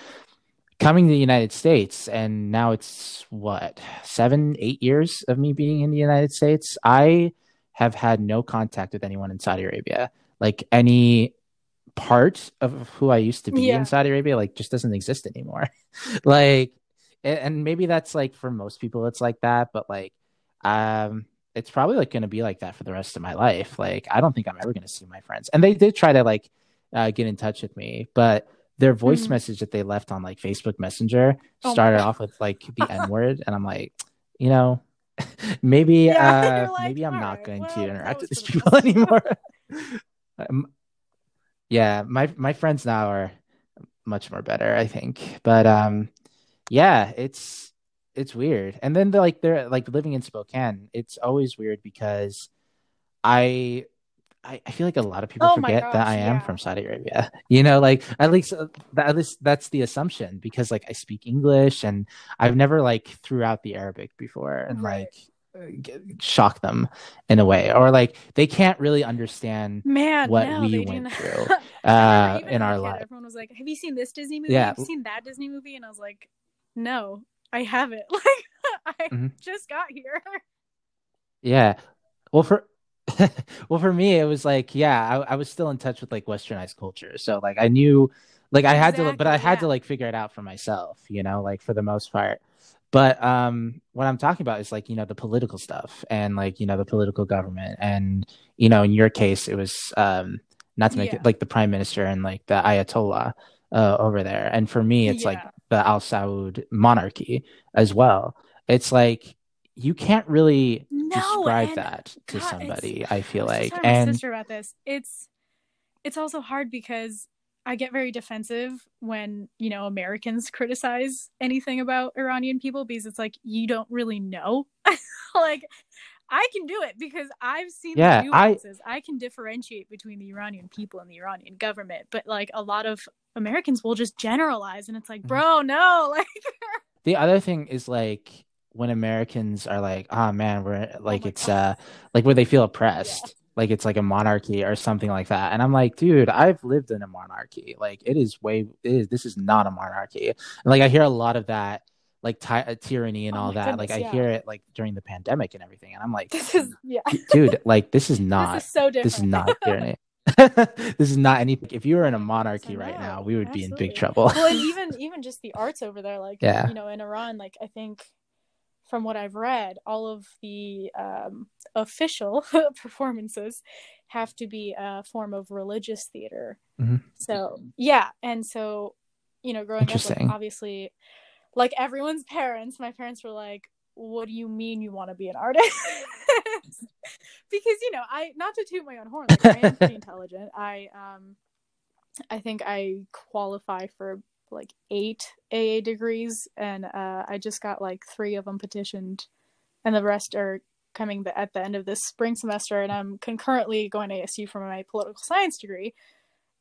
coming to the United States, and now it's what, 7-8 years of me being in the United States. I have had no contact with anyone in Saudi Arabia. Like any part of who I used to be in Saudi Arabia like just doesn't exist anymore. Like, and maybe that's like for most people it's like that, but like it's probably like going to be like that for the rest of my life. Like I don't think I'm ever going to see my friends. And they did try to like get in touch with me, but their voice message that they left on like Facebook Messenger started off with like the n-word, and I'm like, you know, maybe like, maybe I'm not going to interact with these people anymore. Yeah, my friends now are much more better, I think. But yeah, it's weird. And then they're like living in Spokane. It's always weird because I feel like a lot of people forget that I am from Saudi Arabia. You know, like at least that's the assumption because like I speak English and I've never like threw out the Arabic before and like shock them in a way, or like they can't really understand we went through in our life. Everyone was like, have you seen this Disney movie? Have you seen that Disney movie? And I was like, no, I haven't. Like I just got here. Yeah, well for me it was like, I was still in touch with like westernized culture, so like I knew like I had to, but I had to like figure it out for myself, you know, like for the most part. But what I'm talking about is like, you know, the political stuff and like, you know, the political government. And, you know, in your case, it was not to make it like the prime minister and like the Ayatollah over there. And for me, it's like the Al Saud monarchy as well. It's like you can't really describe that to somebody, I feel like. I was talking to my sister about this. It's also hard because I get very defensive when, you know, Americans criticize anything about Iranian people because it's like, you don't really know. Like, I can do it because I've seen the nuances. I can differentiate between the Iranian people and the Iranian government. But, like, a lot of Americans will just generalize. And it's like, bro, no. Like the other thing is, like, when Americans are like, oh, man, we're, like, it's, like, where they feel oppressed. Yeah. Like it's like a monarchy or something like that. And I'm like, dude, I've lived in a monarchy. Like this is not a monarchy. And like I hear a lot of that, like tyranny and all that. Goodness, like I hear it like during the pandemic and everything. And I'm like, this is, dude, like this is not, this is so different. This is not tyranny. This is not anything. If you were in a monarchy right now, we would be in big trouble. Well, and even just the arts over there, like, you know, in Iran, like I think from what I've read, all of the official performances have to be a form of religious theater. So, and so, you know, growing up, like, obviously, like everyone's parents, my parents were like, what do you mean you want to be an artist? Because, you know, I, not to toot my own horn, like, I am pretty intelligent. I think I qualify for like 8 AA degrees, and I just got like 3 of them petitioned, and the rest are coming at the end of this spring semester. And I'm concurrently going to ASU for my political science degree.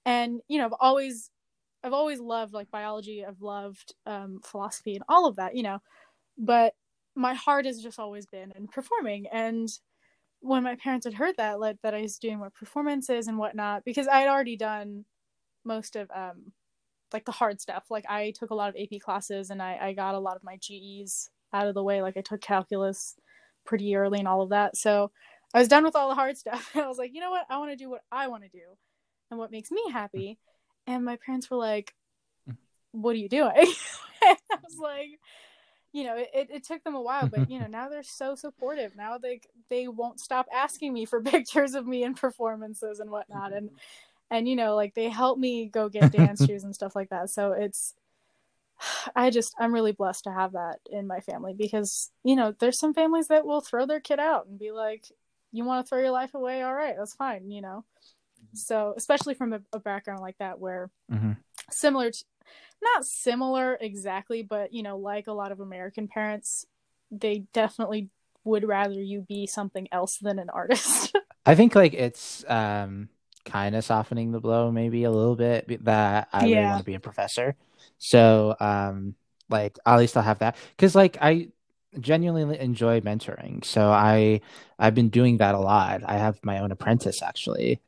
And you know, I've always loved like biology. I've loved philosophy and all of that, you know, but my heart has just always been in performing. And when my parents had heard that, like that I was doing more performances and whatnot, because I had already done most of like the hard stuff. Like I took a lot of AP classes and I got a lot of my GEs out of the way. Like I took calculus pretty early and all of that. So I was done with all the hard stuff. And I was like, you know what? I want to do what I want to do and what makes me happy. And my parents were like, what are you doing? And I was like, you know, it took them a while, but you know, now they're so supportive. Now they won't stop asking me for pictures of me in performances and whatnot. And you know, like they help me go get dance shoes and stuff like that. So I'm really blessed to have that in my family, because, you know, there's some families that will throw their kid out and be like, you want to throw your life away? All right, that's fine. You know? Mm-hmm. So especially from a background like that, where mm-hmm. Not similar exactly, but, you know, like a lot of American parents, they definitely would rather you be something else than an artist. I think like it's, kind of softening the blow maybe a little bit that I really want to be a professor. So like at least I'll have that, because like I genuinely enjoy mentoring, so I've been doing that a lot. I have my own apprentice actually.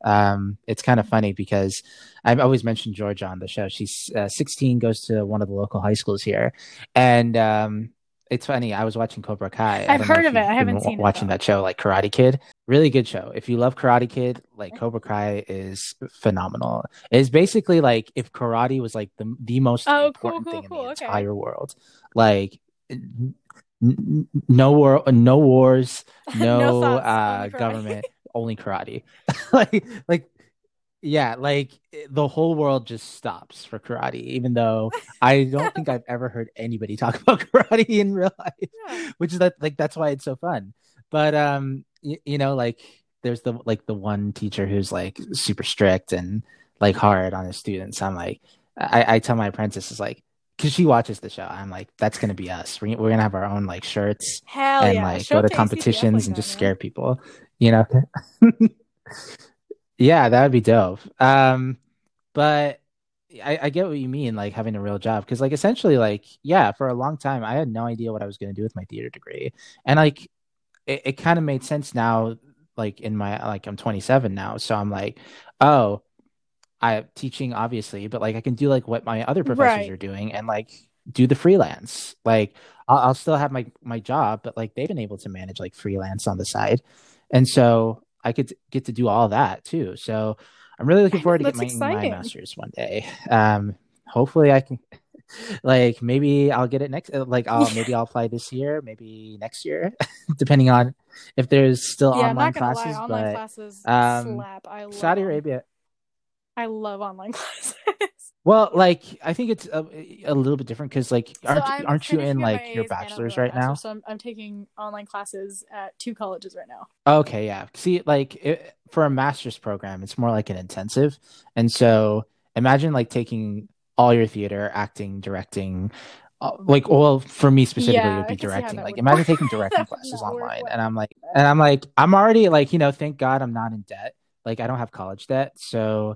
It's kind of funny because I've always mentioned Georgia on the show. She's 16, goes to one of the local high schools here, and it's funny. I was watching Cobra Kai. I've heard of it. I haven't seen it. Watching that show, like Karate Kid, really good show. If you love Karate Kid, like Cobra Kai is phenomenal. It's basically like if karate was like the most important thing in the entire world. Like no wars, no government, only karate. like. Yeah, like the whole world just stops for karate, even though I don't think I've ever heard anybody talk about karate in real life, which is that's why it's so fun. But, you know, like there's the one teacher who's like super strict and like hard on his students. I'm like, I tell my apprentice is like, because she watches the show, I'm like, that's going to be us. We're going to have our own like shirts like Showcase, go to competitions and just scare people, you know? Yeah, that would be dope. But I get what you mean, like having a real job, because like essentially like, yeah, for a long time, I had no idea what I was going to do with my theater degree. And like, it kind of made sense now, like I'm 27 now. So I'm like, oh, I'm teaching obviously, but like I can do like what my other professors are doing and like do the freelance. Like I'll still have my job, but like they've been able to manage like freelance on the side. And so I could get to do all that too. So I'm really looking forward to getting my master's one day. Hopefully I can, like, maybe I'll get it next, like maybe I'll apply this year, maybe next year, depending on if there's still online classes. Lie, online classes slap. I love Saudi Arabia. I love online classes. Well, like, I think it's a little bit different because, like, aren't you in, like, your bachelor's right now? So I'm taking online classes at 2 colleges right now. Okay, yeah. See, like, for a master's program, it's more like an intensive. And so imagine, like, taking all your theater, acting, directing. Like, well, for me specifically, it would be directing. Like, imagine taking directing classes online. And I'm like, I'm already, like, you know, thank God I'm not in debt. Like, I don't have college debt. So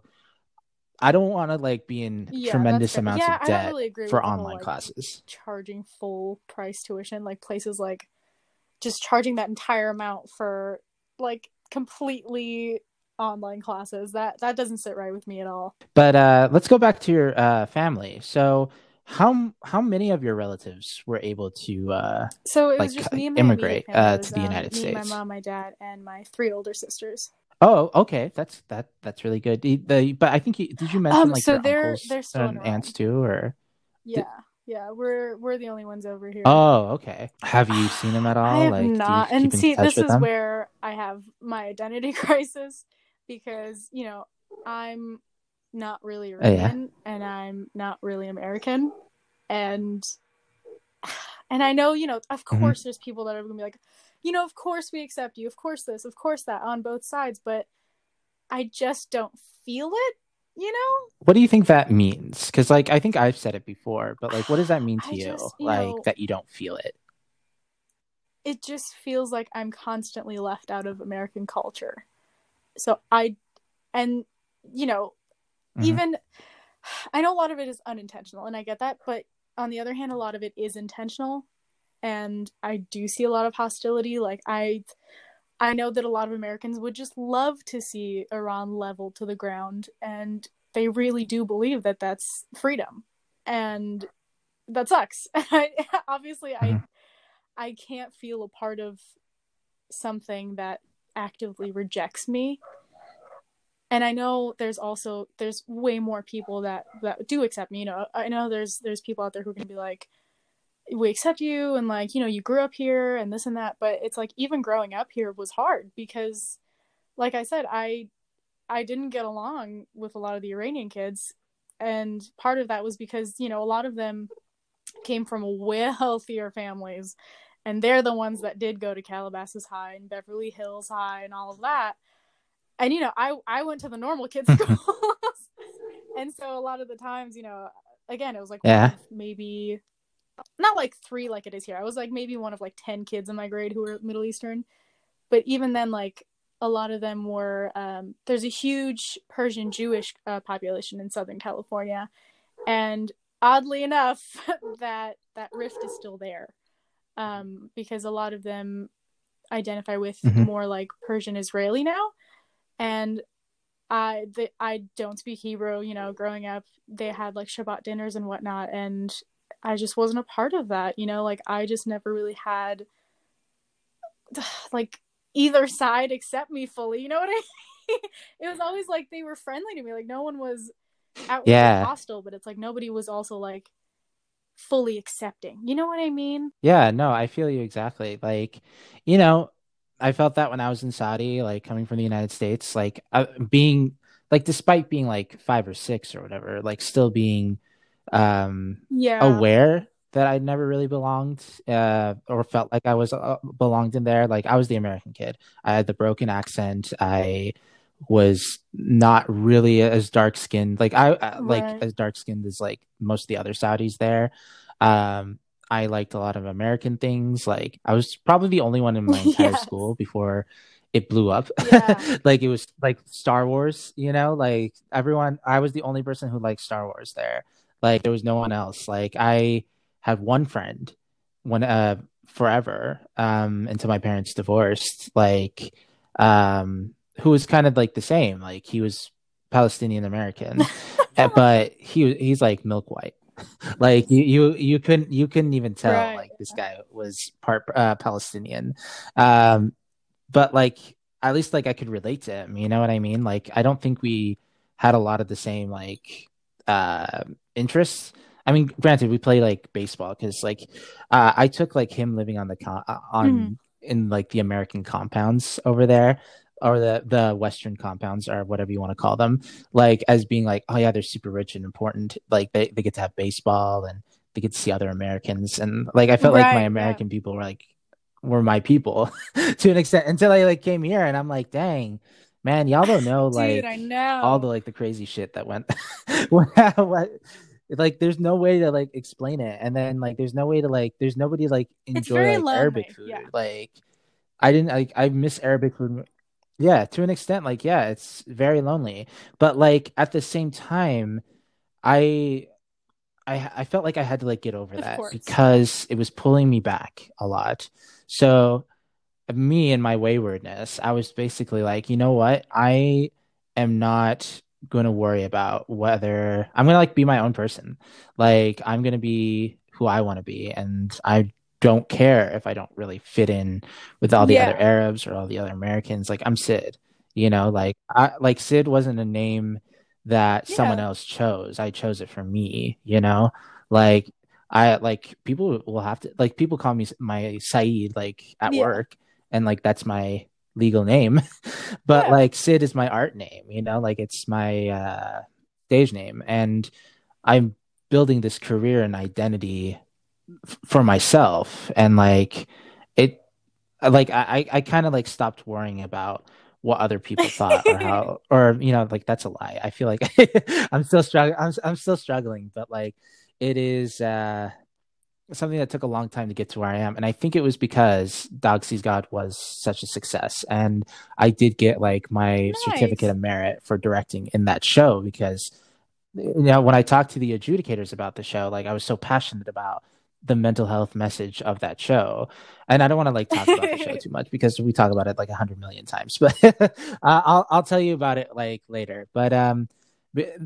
I don't want to like be in tremendous amounts of debt for online classes. Charging full price tuition, like places like just charging that entire amount for like completely online classes. That doesn't sit right with me at all. But let's go back to your family. So how many of your relatives were able to immigrate to the United States? My mom, my dad, and my 3 older sisters. Oh, okay. That's really good. But I think did you mention like so your uncles and aunts too, or? Yeah. We're the only ones over here. Oh, okay. Have you seen them at all? I have not. And see, this is where I have my identity crisis, because you know I'm not really Iranian and I'm not really American, and I know, you know, of course there's people that are gonna be like, you know, of course we accept you, of course this, of course that, on both sides, but I just don't feel it, you know? What do you think that means? Because, like, I think I've said it before, but, like, what does that mean to you? Just, you like, know, that you don't feel it? It just feels like I'm constantly left out of American culture. So you know, even, I know a lot of it is unintentional, and I get that, but on the other hand, a lot of it is intentional. And I do see a lot of hostility. Like, I I know that a lot of Americans would just love to see Iran leveled to the ground, and they really do believe that that's freedom, and that sucks. I can't feel a part of something that actively rejects me. And I know there's way more people that do accept me. You know, I know there's people out there who are going to be like, we accept you, and like, you know, you grew up here and this and that. But it's like, even growing up here was hard because, like I said, I didn't get along with a lot of the Iranian kids. And part of that was because, you know, a lot of them came from wealthier families, and they're the ones that did go to Calabasas High and Beverly Hills High and all of that. And, you know, I went to the normal kids' schools. And so a lot of the times, you know, again, it was like maybe not like three like it is here. I was like maybe one of like 10 kids in my grade who were Middle Eastern. But even then, like a lot of them were there's a huge Persian Jewish population in Southern California. And oddly enough, that rift is still there because a lot of them identify with more like Persian Israeli now. And I don't speak Hebrew, you know, growing up, they had like Shabbat dinners and whatnot. And I just wasn't a part of that, you know, like I just never really had like either side accept me fully. You know what I mean? It was always like they were friendly to me. Like no one was outwardly hostile, but it's like nobody was also like fully accepting. You know what I mean? Yeah, no, I feel you exactly. Like, you know, I felt that when I was in Saudi, like coming from the United States, like being like, despite being like 5 or 6 or whatever, like still being aware that I never really belonged or felt like I was belonged in there. Like I was the American kid. I had the broken accent. I was not really as dark skinned. Like I as dark skinned as like most of the other Saudis there. I liked a lot of American things. Like I was probably the only one in my entire school before it blew up. Yeah. Like it was like Star Wars, you know, like everyone, I was the only person who liked Star Wars there. Like there was no one else. Like I had one friend forever until my parents divorced, like who was kind of like the same. Like he was Palestinian American, but he's like milk white. Like you couldn't even tell like this guy was part Palestinian, but like at least like I could relate to him, you know what I mean? Like I don't think we had a lot of the same like interests. I mean, granted, we play like baseball because like I took like him living on the in like the American compounds over there, or the Western compounds, or whatever you want to call them, like as being like, oh yeah, they're super rich and important. Like they get to have baseball and they get to see other Americans. And like, I felt like my American people were my people to an extent until I like came here and I'm like, dang, man, y'all don't know, like dude, I know all the, like the crazy shit that went, what, like, there's no way to like explain it. And then like, there's no way to like, there's nobody like enjoy like, Arabic food. Yeah. Like I miss Arabic food. Yeah, to an extent, like, yeah, it's very lonely. But like at the same time, I felt like I had to like get over that because it was pulling me back a lot. So me and my waywardness, I was basically like, you know what? I am not going to worry about whether I'm going to like be my own person. Like I'm going to be who I want to be, and I don't care if I don't really fit in with all the other Arabs or all the other Americans. Like I'm Sid, you know, like I, like Sid wasn't a name that someone else chose. I chose it for me, you know, like I, like people will have to, like people call me my Saeed, like at work, and like that's my legal name. But like Sid is my art name, you know, like it's my stage name, and I'm building this career and identity for myself. And like it, like I kind of like stopped worrying about what other people thought or how, or you know, like that's a lie. I feel like I'm still struggling, but like it is something that took a long time to get to where I am. And I think it was because Dog Sees God was such a success, and I did get like my certificate of merit for directing in that show, because you know when I talked to the adjudicators about the show, like I was so passionate about the mental health message of that show. And I don't want to like talk about the show too much because we talk about it like 100 million times, but I'll tell you about it like later. But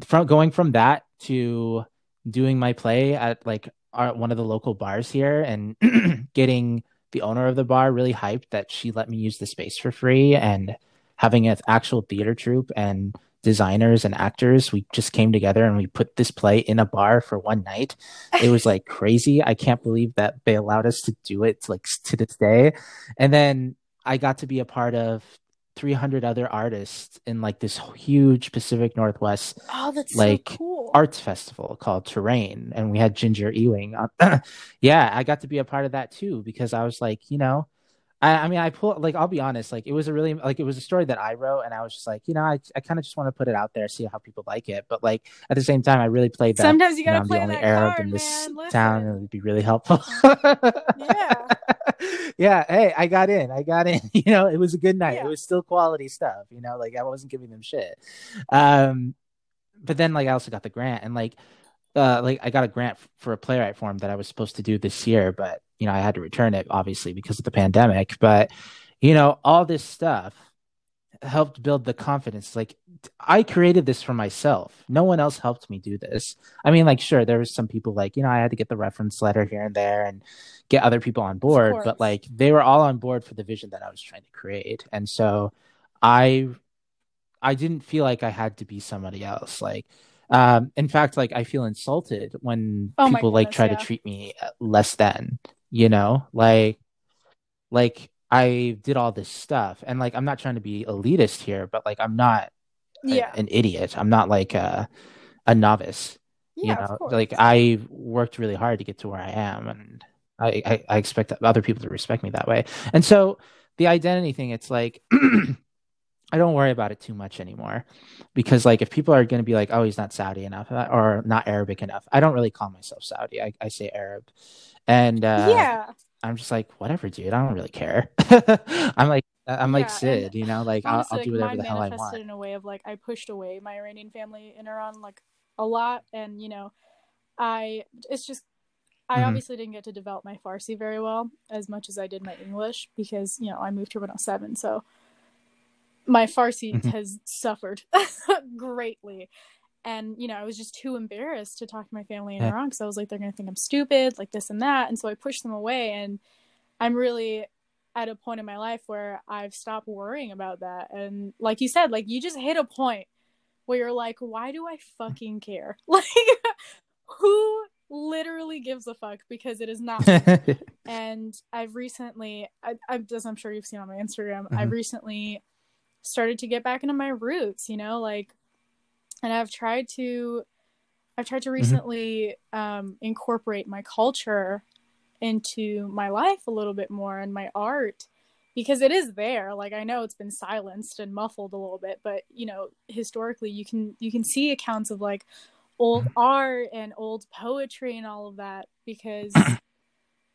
from going from that to doing my play at like one of the local bars here and getting the owner of the bar really hyped that she let me use the space for free, and having an actual theater troupe and designers and actors, we just came together and we put this play in a bar for one night. It was like crazy. I can't believe that they allowed us to do it like to this day. And then I got to be a part of 300 other artists in like this huge Pacific Northwest so cool. arts festival called Terrain, and we had Ginger Ewing. Yeah, I got to be a part of that too, because I was like, you know, I mean, I pull like, I'll be honest, like it was a story that I wrote, and I was just like, you know, I kind of just want to put it out there, see how people like it. But like at the same time, I really played that. Sometimes you gotta play that card, man. I'm the only Arab in this town, and it would be really helpful. Yeah. Yeah. Hey, I got in. You know, it was a good night. Yeah. It was still quality stuff. You know, like I wasn't giving them shit. But then like I also got the grant, and like I got a grant for a playwright form that I was supposed to do this year, but you know, I had to return it obviously because of the pandemic. But, you know, all this stuff helped build the confidence. Like I created this for myself. No one else helped me do this. I mean, like, sure, there was some people like, you know, I had to get the reference letter here and there and get other people on board, but like they were all on board for the vision that I was trying to create. And so I didn't feel like I had to be somebody else. Like, in fact, like I feel insulted when people like try to treat me less than. You know, like I did all this stuff, and like I'm not trying to be elitist here, but like I'm not an idiot. I'm not like a novice. Yeah, you know, like I worked really hard to get to where I am, and I expect other people to respect me that way. And so the identity thing, it's like I don't worry about it too much anymore, because like if people are going to be like, oh, he's not Saudi enough or not Arabic enough, I don't really call myself Saudi. I say Arab. And I'm just like, whatever, dude, I don't really care. I'm like Sid, you know, like honestly, I'll do whatever the hell I want. In a way of like, I pushed away my Iranian family in Iran like a lot, and you know, I obviously didn't get to develop my Farsi very well as much as I did my English, because you know I moved here when I was 7, so my Farsi has suffered greatly. And, you know, I was just too embarrassed to talk to my family in Iran, because I was like, they're going to think I'm stupid, like this and that. And so I pushed them away. And I'm really at a point in my life where I've stopped worrying about that. And like you said, like you just hit a point where you're like, why do I fucking care? Like, who literally gives a fuck? Because it is not. And I've recently, as I'm sure you've seen on my Instagram, I've recently started to get back into my roots, you know, like. And I've tried to recently incorporate my culture into my life a little bit more, and my art, because it is there. Like, I know it's been silenced and muffled a little bit, but you know, historically you can see accounts of like old art and old poetry and all of that, because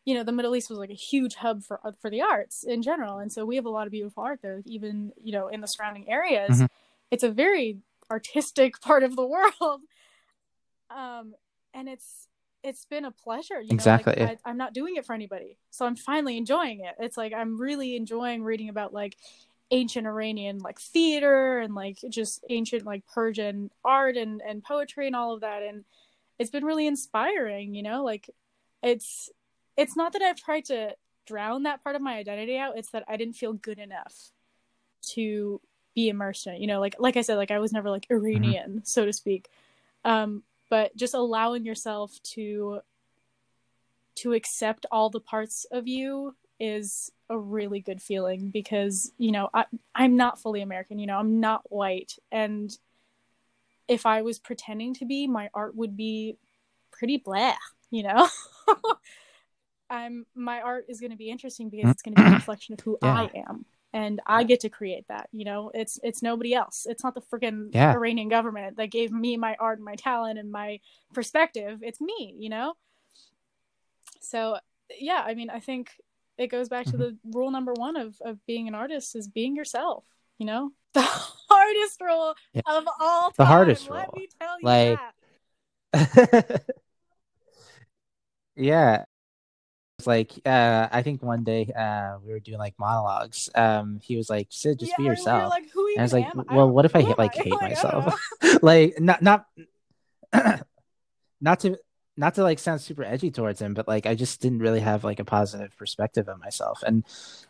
you know, the Middle East was like a huge hub for the arts in general. And so we have a lot of beautiful art there, even, you know, in the surrounding areas. It's a very artistic part of the world, and it's been a pleasure, you know? Exactly. Like, I'm not doing it for anybody, so I'm finally enjoying it. It's like I'm really enjoying reading about like ancient Iranian like theater, and like just ancient like Persian art and poetry and all of that, and it's been really inspiring, you know? Like it's not that I've tried to drown that part of my identity out, it's that I didn't feel good enough to be immersed in it, you know? Like I said, like I was never like Iranian, so to speak, but just allowing yourself to accept all the parts of you is a really good feeling, because you know I'm not fully American, you know, I'm not white, and if I was pretending to be, my art would be pretty blah, you know. My art is going to be interesting because it's going to be a reflection of who I am. And I get to create that, you know, it's nobody else. It's not the freaking Iranian government that gave me my art and my talent and my perspective. It's me, you know? So, yeah, I mean, I think it goes back to the rule number 1 of being an artist is being yourself, you know? The hardest rule of all time. The hardest rule. Let me tell you that. Yeah. like, I think one day we were doing like monologues. He was like, "Sid, just be yourself." You're like, who even and I was like, am "Well, I what if I hate, like I? Hate like, myself? Like, not to like sound super edgy towards him, but like I just didn't really have like a positive perspective of myself. And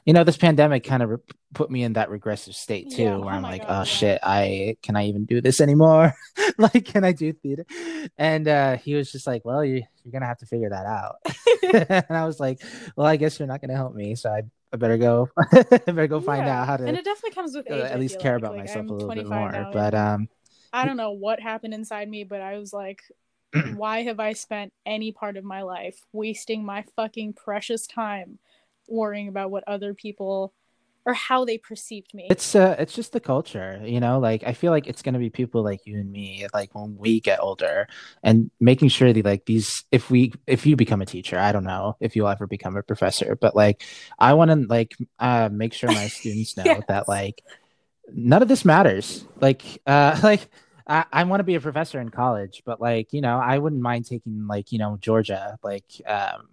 you know, this pandemic kind of put me in that regressive state too, where I'm like, God, shit, can I even do this anymore? Like, can I do theater? And he was just like, well, you're gonna have to figure that out. And I was like, well, I guess you're not gonna help me, so I better go. Find out how to. And it definitely comes with age, at least care about myself I'm a little bit more. Now, but I don't know what happened inside me, but I was like, why have I spent any part of my life wasting my fucking precious time worrying about what other people or how they perceived me? It's just the culture, you know, like I feel like it's going to be people like you and me, like when we get older, and making sure that like these, if you become a teacher, I don't know if you'll ever become a professor, but like, I want to like make sure my students know that like, none of this matters. Like, I want to be a professor in college, but like, you know, I wouldn't mind taking like, you know, Georgia, like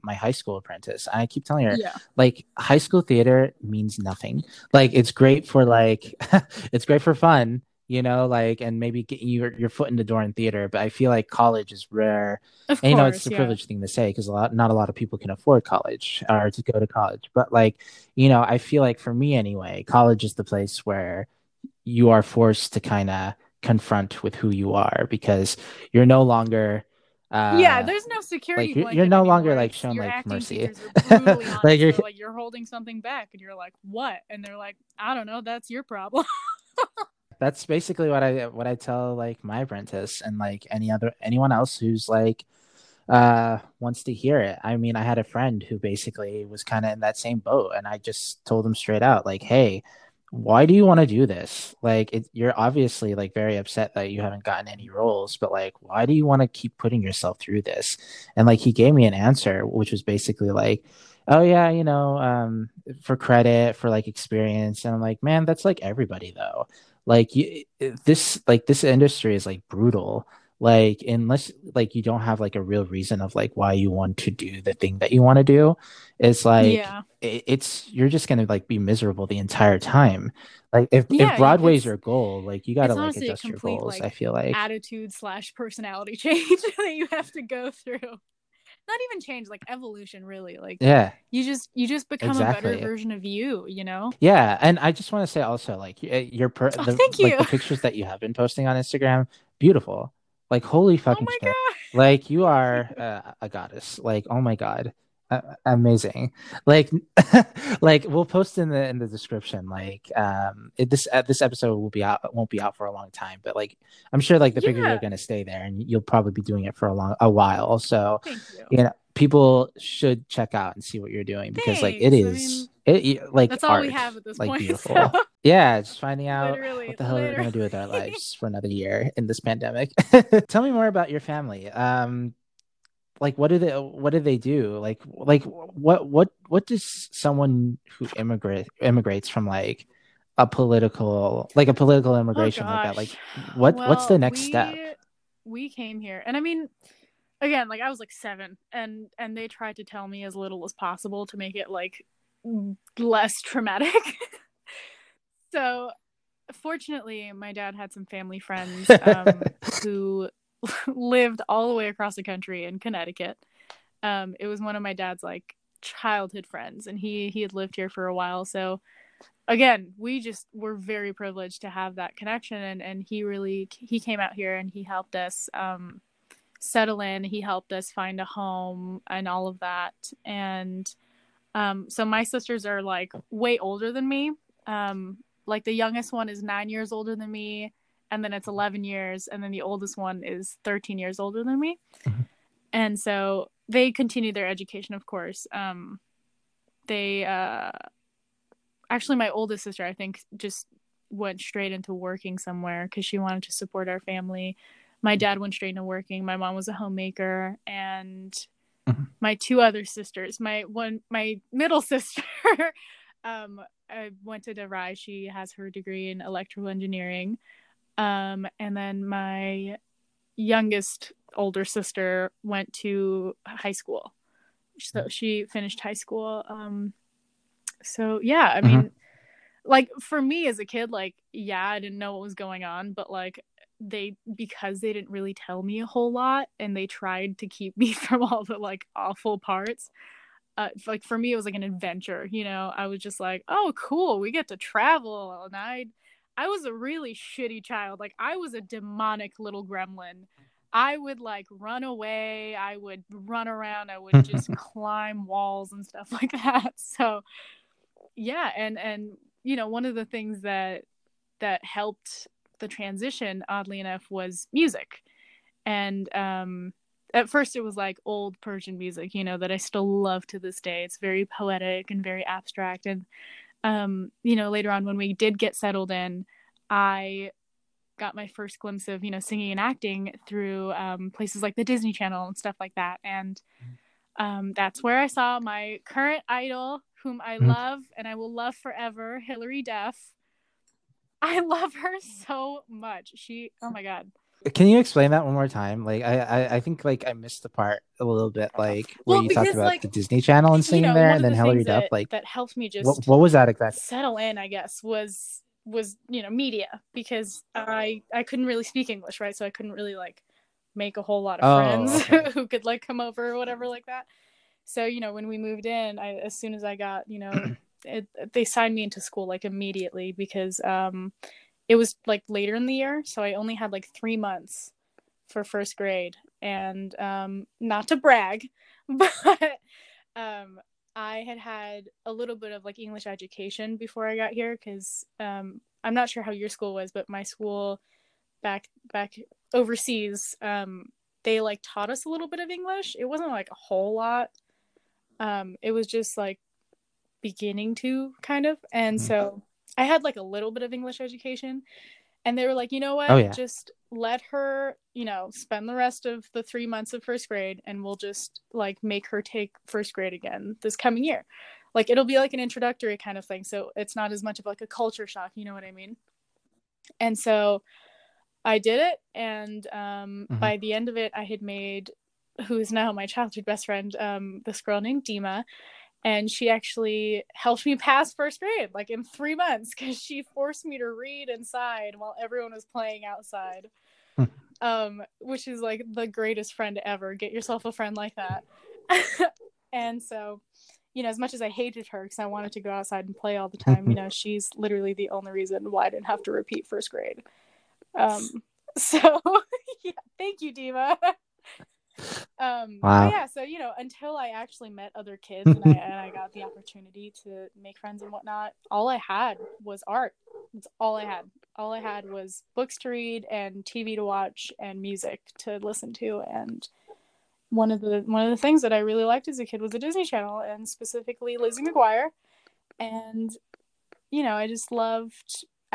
my high school apprentice. I keep telling her, like high school theater means nothing. Like it's great for like, it's great for fun, you know, like, and maybe getting your foot in the door in theater. But I feel like college is rare. Of course, and, you know, it's the privileged thing to say because not a lot of people can afford college or to go to college. But like, you know, I feel like for me anyway, college is the place where you are forced to kind of confront with who you are, because you're no longer there's no security, like, you're no longer like shown your like mercy. Like, you're like, you're holding something back and you're like, what? And they're like, I don't know, that's your problem. That's basically what I tell like my apprentice and like anyone else who's like wants to hear it. I mean, I had a friend who basically was kind of in that same boat, and I just told him straight out, like, hey, why do you want to do this? Like, you're obviously like very upset that you haven't gotten any roles, but like, why do you want to keep putting yourself through this? And like, he gave me an answer, which was basically like, oh yeah, you know, for credit, for like experience. And I'm like, man, that's like everybody though. Like this industry is like brutal. Like, unless like you don't have like a real reason of like why you want to do the thing that you want to do, it's like you're just gonna like be miserable the entire time. Like if Broadway's your goal, like you gotta like adjust your goals. Like, I feel like attitude/personality change that you have to go through. Not even change, like evolution, really. Like you just become a better version of you, you know. Yeah, and I just want to say also, like the pictures that you have been posting on Instagram, beautiful. Like, holy fucking shit. God. Like, you are a goddess. Like, oh my God. Amazing. Like, like we'll post in the description. Like, this episode won't be out for a long time, but like, I'm sure like the figures are going to stay there, and you'll probably be doing it for a while. So, you know, people should check out and see what you're doing, because like it is, like that's art, all we have at this like, point. Beautiful. So. Yeah, just finding out what the hell we're gonna do with our lives for another year in this pandemic. Tell me more about your family. Like what do they do? Like what does someone who immigrates from like a political immigration like that? Like what's the next step? We came here, and I mean, again, like I was like 7, and they tried to tell me as little as possible to make it like less traumatic. So fortunately, my dad had some family friends who lived all the way across the country in Connecticut. It was one of my dad's like childhood friends, and he had lived here for a while. So again, we just were very privileged to have that connection, and he came out here and he helped us settle in. He helped us find a home and all of that. And so my sisters are like way older than me. Like the youngest one is 9 years older than me, and then it's 11 years, and then the oldest one is 13 years older than me. Mm-hmm. And so they continue their education, of course. They actually, my oldest sister, I think, just went straight into working somewhere because she wanted to support our family. My dad went straight into working. My mom was a homemaker, and my 2 other sisters, my middle sister, I went to DeVry. She has her degree in electrical engineering. And then my youngest older sister went to high school So she finished high school. So yeah, I mean, like for me as a kid, like, yeah, I didn't know what was going on, but like because they didn't really tell me a whole lot and they tried to keep me from all the like awful parts. Like for me, it was like an adventure, you know, I was just like, oh, cool. We get to travel. And I was a really shitty child. Like I was a demonic little gremlin. I would like run away. I would run around. I would just climb walls and stuff like that. So yeah. And, you know, one of the things that helped the transition, oddly enough, was music. And, at first it was like old Persian music, you know, that I still love to this day. It's very poetic and very abstract. And, you know, later on when we did get settled in, I got my first glimpse of, you know, singing and acting through places like the Disney Channel and stuff like that. And that's where I saw my current idol, whom I love and I will love forever, Hilary Duff. I love her so much. She, oh my God. Can you explain that one more time? Like, I think like I missed the part a little bit, like when you talked about like, the Disney Channel and singing, you know, there, and then Hilary Duff. Like that helped me just what was that exactly? Settle in, I guess, was you know, media, because I couldn't really speak English, right? So I couldn't really like make a whole lot of friends who could like come over or whatever like that. So you know, when we moved in, as soon as I got, you know, they signed me into school like immediately, because it was like later in the year, so I only had like 3 months for first grade. And not to brag, but I had a little bit of like English education before I got here, because I'm not sure how your school was, but my school back overseas, they like taught us a little bit of English. It wasn't like a whole lot. It was just like beginning to kind of, and so I had like a little bit of English education, and they were like, you know what, just let her, you know, spend the rest of the 3 months of first grade, and we'll just like make her take first grade again this coming year. Like, it'll be like an introductory kind of thing. So it's not as much of like a culture shock, you know what I mean? And so I did it. And by the end of it, I had made, who is now my childhood best friend, this girl named Dima. And she actually helped me pass first grade, like in 3 months, because she forced me to read inside while everyone was playing outside, which is like the greatest friend ever. Get yourself a friend like that. And so, you know, as much as I hated her because I wanted to go outside and play all the time, you know, she's literally the only reason why I didn't have to repeat first grade. So, yeah, thank you, Dima. Wow. Yeah, so you know, until I actually met other kids and I got the opportunity to make friends and whatnot, all I had was art. That's all I had. All I had was books to read and TV to watch and music to listen to. And one of the things that I really liked as a kid was the Disney Channel, and specifically Lizzie McGuire. And you know, I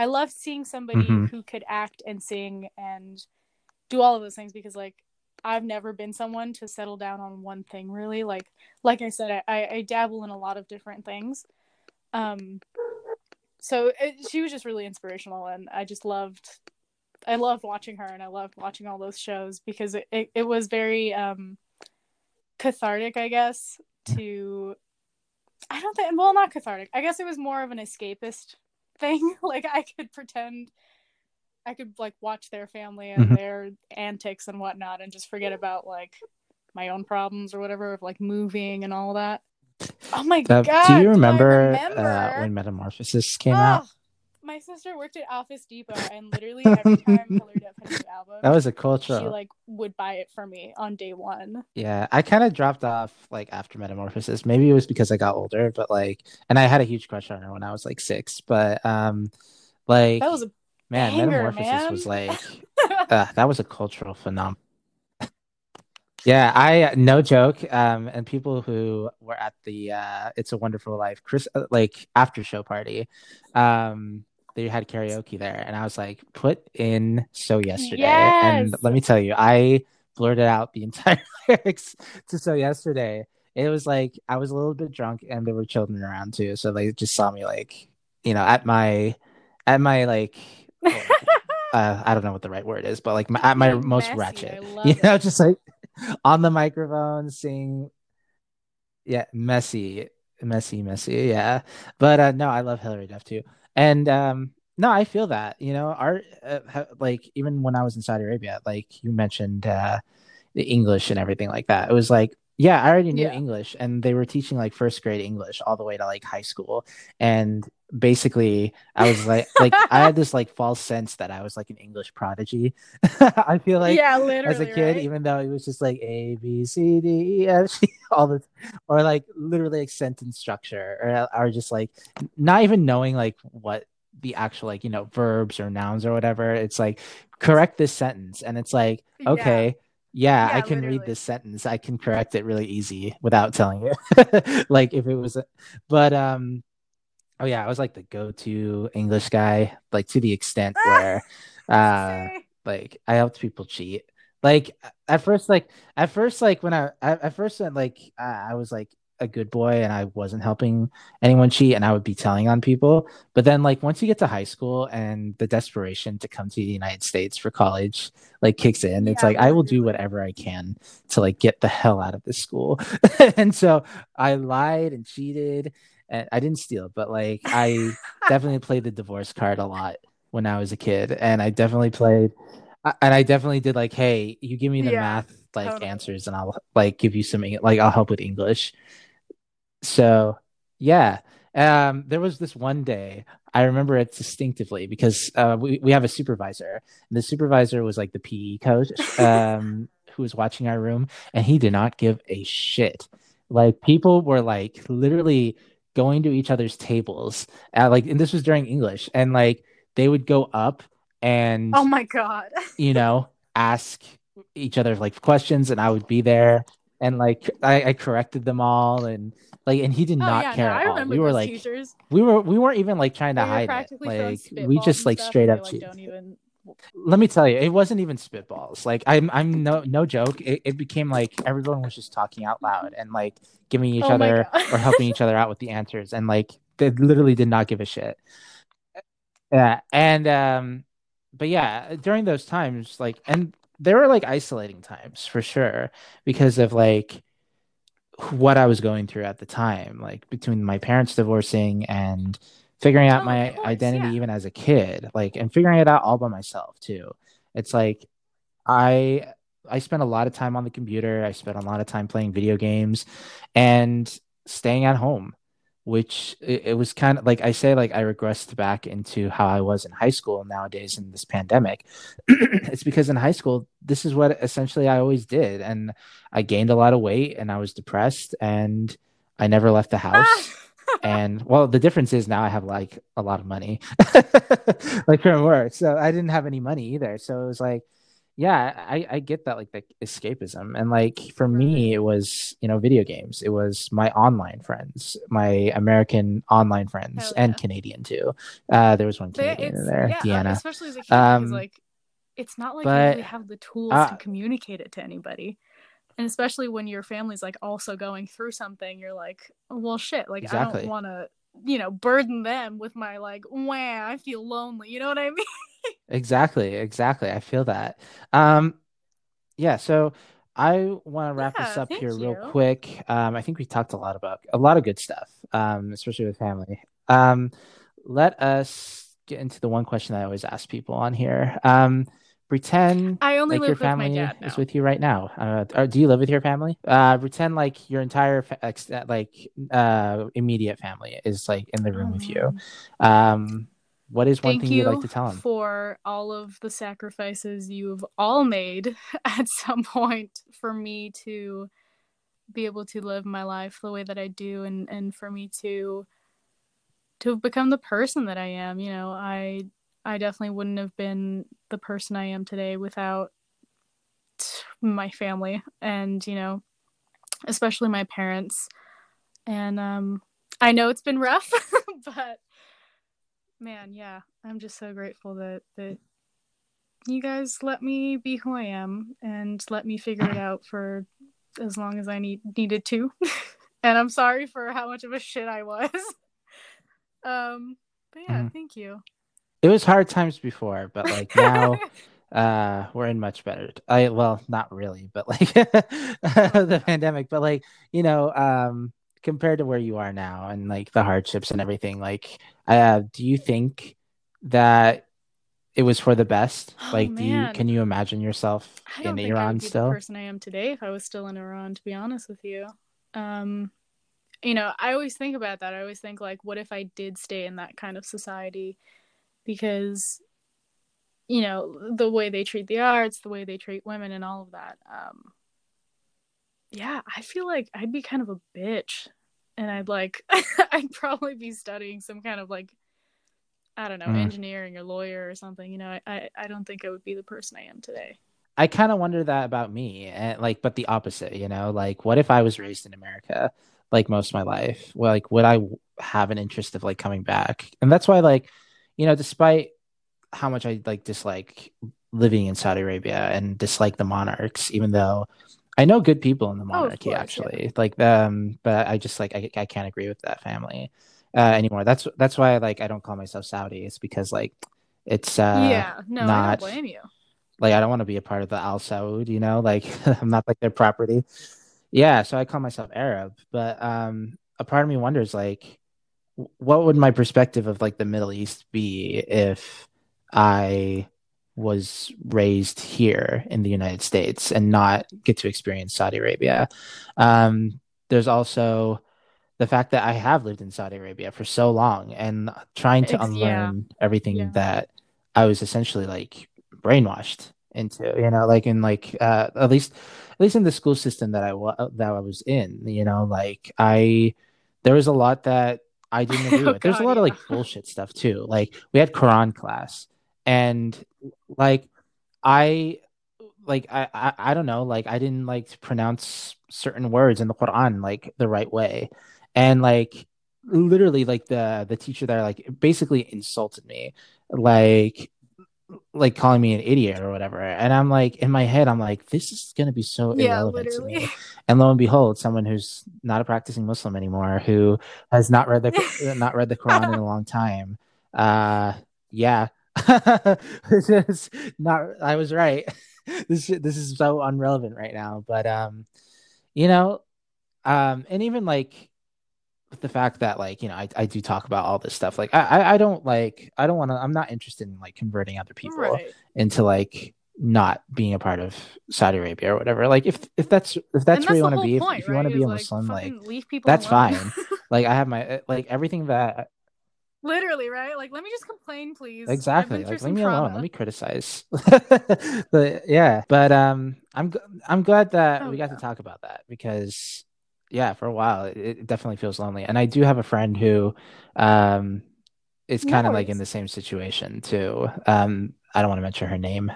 loved seeing somebody who could act and sing and do all of those things, because like, I've never been someone to settle down on one thing, really. Like I said, I dabble in a lot of different things. She was just really inspirational, and I loved watching her, and I loved watching all those shows, because it was very cathartic, I guess, not cathartic. I guess it was more of an escapist thing. Like, I could pretend I could like watch their family and their antics and whatnot, and just forget about like my own problems or whatever of like moving and all that. Oh my God! Do you remember? When Metamorphosis came out? My sister worked at Office Depot, and literally every time Hilary Duff had a new album, that was a culture. She like would buy it for me on day one. Yeah, I kind of dropped off like after Metamorphosis. Maybe it was because I got older, but like, and I had a huge crush on her when I was like 6. But like that was a man, Hanger, Metamorphosis was like, that was a cultural phenomenon. Yeah, I, no joke. And people who were at the It's a Wonderful Life like after show party, they had karaoke there, and I was like, put in So Yesterday. Yes! And let me tell you, I blurted out the entire lyrics to So Yesterday. It was like, I was a little bit drunk, and there were children around too, so they just saw me like, you know, at my like, I don't know what the right word is, but like my most ratchet, you know, just like on the microphone, sing Yeah, messy. Yeah, but no, I love Hillary Duff too, and no, I feel that, you know, art, like even when I was in Saudi Arabia, like you mentioned, the English and everything like that. It was like, yeah, I already knew English, and they were teaching like first grade English all the way to like high school, and basically I was like, I had this like false sense that I was like an English prodigy. I feel like, yeah, as a kid, right? Even though it was just like A, B, C, D, E, F, G, all the, or like literally like sentence structure, or just like not even knowing like what the actual like, you know, verbs or nouns or whatever. It's like, correct this sentence, and it's like, okay. Yeah. Yeah, I can read this sentence. I can correct it really easy without telling you. Like if it was, but oh yeah, I was like the go-to English guy, like to the extent where, like I helped people cheat. Like I was like a good boy and I wasn't helping anyone cheat, and I would be telling on people. But then like once you get to high school and the desperation to come to the United States for college like kicks in, it's like I will do whatever I can to like get the hell out of this school. And so I lied and cheated, and I didn't steal, but like I definitely played the divorce card a lot when I was a kid, and I definitely did like, hey, you give me the math like answers and I'll like give you some like I'll help with English. So yeah, there was this one day, I remember it distinctively because we have a supervisor, and the supervisor was like the PE coach, who was watching our room, and he did not give a shit. Like people were like literally going to each other's tables, like, and this was during English, and like they would go up and oh my god, you know, ask each other like questions, and I would be there, and like I corrected them all, and like, and he did not care at all. We were like teachers. we weren't even like trying to hide it. Like we just like straight up cheated. Let me tell you, it wasn't even spitballs. Like I'm no joke. It became like everyone was just talking out loud and like giving each other or helping each other out with the answers, and like they literally did not give a shit. Yeah, and but yeah, during those times, like, and there were like isolating times for sure because of like what I was going through at the time, like between my parents divorcing and figuring out my identity even as a kid, like, and figuring it out all by myself too. It's like I spent a lot of time on the computer. I spent a lot of time playing video games and staying at home, which it was kind of like, I say, like I regressed back into how I was in high school nowadays in this pandemic. It's because in high school, this is what essentially I always did. And I gained a lot of weight and I was depressed and I never left the house. And well, the difference is now I have like a lot of money, like from work. So I didn't have any money either. So it was like, yeah, I get that, like the escapism. And like for me, it was, you know, video games. It was my online friends, my American online friends, and Canadian too. There was one Canadian in there, Deanna. Especially as a kid, like it's not like you really have the tools to communicate it to anybody. And especially when your family's like also going through something, you're like, well, shit, like I don't want to, you know, burden them with my like, wow, I feel lonely. You know what I mean? Exactly. I feel that. Yeah. So I want to wrap this up here real quick. I think we talked a lot of good stuff, especially with family. Let us get into the one question that I always ask people on here. Pretend I only like live your family with my dad now. Is with you right now. Or do you live with your family? Pretend like your entire immediate family is like in the room with you. What is one thing you'd like to tell them? For all of the sacrifices you've all made at some point for me to be able to live my life the way that I do, and for me to have become the person that I am. You know, I definitely wouldn't have been the person I am today without my family, and, you know, especially my parents. And I know it's been rough, but man, yeah, I'm just so grateful that you guys let me be who I am and let me figure it out for as long as I needed to. And I'm sorry for how much of a shit I was. But yeah, thank you. It was hard times before, but like now We're in much better. Not really, but like the pandemic, but like, you know, compared to where you are now and like the hardships and everything, like, do you think that it was for the best? Can you imagine yourself in Iran still? I don't think I'd be the person I am today if I was still in Iran, to be honest with you. You know, I always think about that. I always think, like, what if I did stay in that kind of society? Because, you know, the way they treat the arts, the way they treat women and all of that. Yeah, I feel like I'd be kind of a bitch. And I'd like, I'd probably be studying some kind of like, I don't know, engineering or lawyer or something. You know, I don't think I would be the person I am today. I kind of wonder that about me, and like, but the opposite, you know, like, what if I was raised in America, like most of my life? Well, like, would I have an interest of like coming back? And that's why, like, you know, despite how much I like dislike living in Saudi Arabia and dislike the monarchs, even though I know good people in the monarchy, like them, but I just like, I can't agree with that family anymore. That's why like I don't call myself Saudi. It's because like it's I don't blame you. Like I don't want to be a part of the Al Saud, you know, like I'm not like their property. Yeah, so I call myself Arab, but a part of me wonders like what would my perspective of like the Middle East be if I was raised here in the United States and not get to experience Saudi Arabia. There's also the fact that I have lived in Saudi Arabia for so long and trying to unlearn everything that I was essentially like brainwashed into, you know, like in like at least in the school system that I was in, you know, like there was a lot that I didn't agree with. There's a lot of like bullshit stuff too. Like we had Quran class and like I don't know, like I didn't like pronounce certain words in the Quran like the right way. And like literally like the teacher there like basically insulted me, like calling me an idiot or whatever. And I'm like, in my head, I'm like, this is going to be so irrelevant to me. And lo and behold, someone who's not a practicing Muslim anymore, who has not read the Quran in a long time. I was right. This is so unrelevant right now, but, you know, and even like the fact that like, you know, I do talk about all this stuff. Like I'm not interested in like converting other people into like not being a part of Saudi Arabia or whatever. Like if that's where you want to be, if you want to be a Muslim, like that's fine. Like I have my, like everything that literally, right? Like, let me just complain, please. Exactly. Like, leave me alone. Let me criticize. But yeah, but I'm glad that we got to talk about that because yeah, for a while, it definitely feels lonely. And I do have a friend who is kind of like in the same situation too. I don't want to mention her name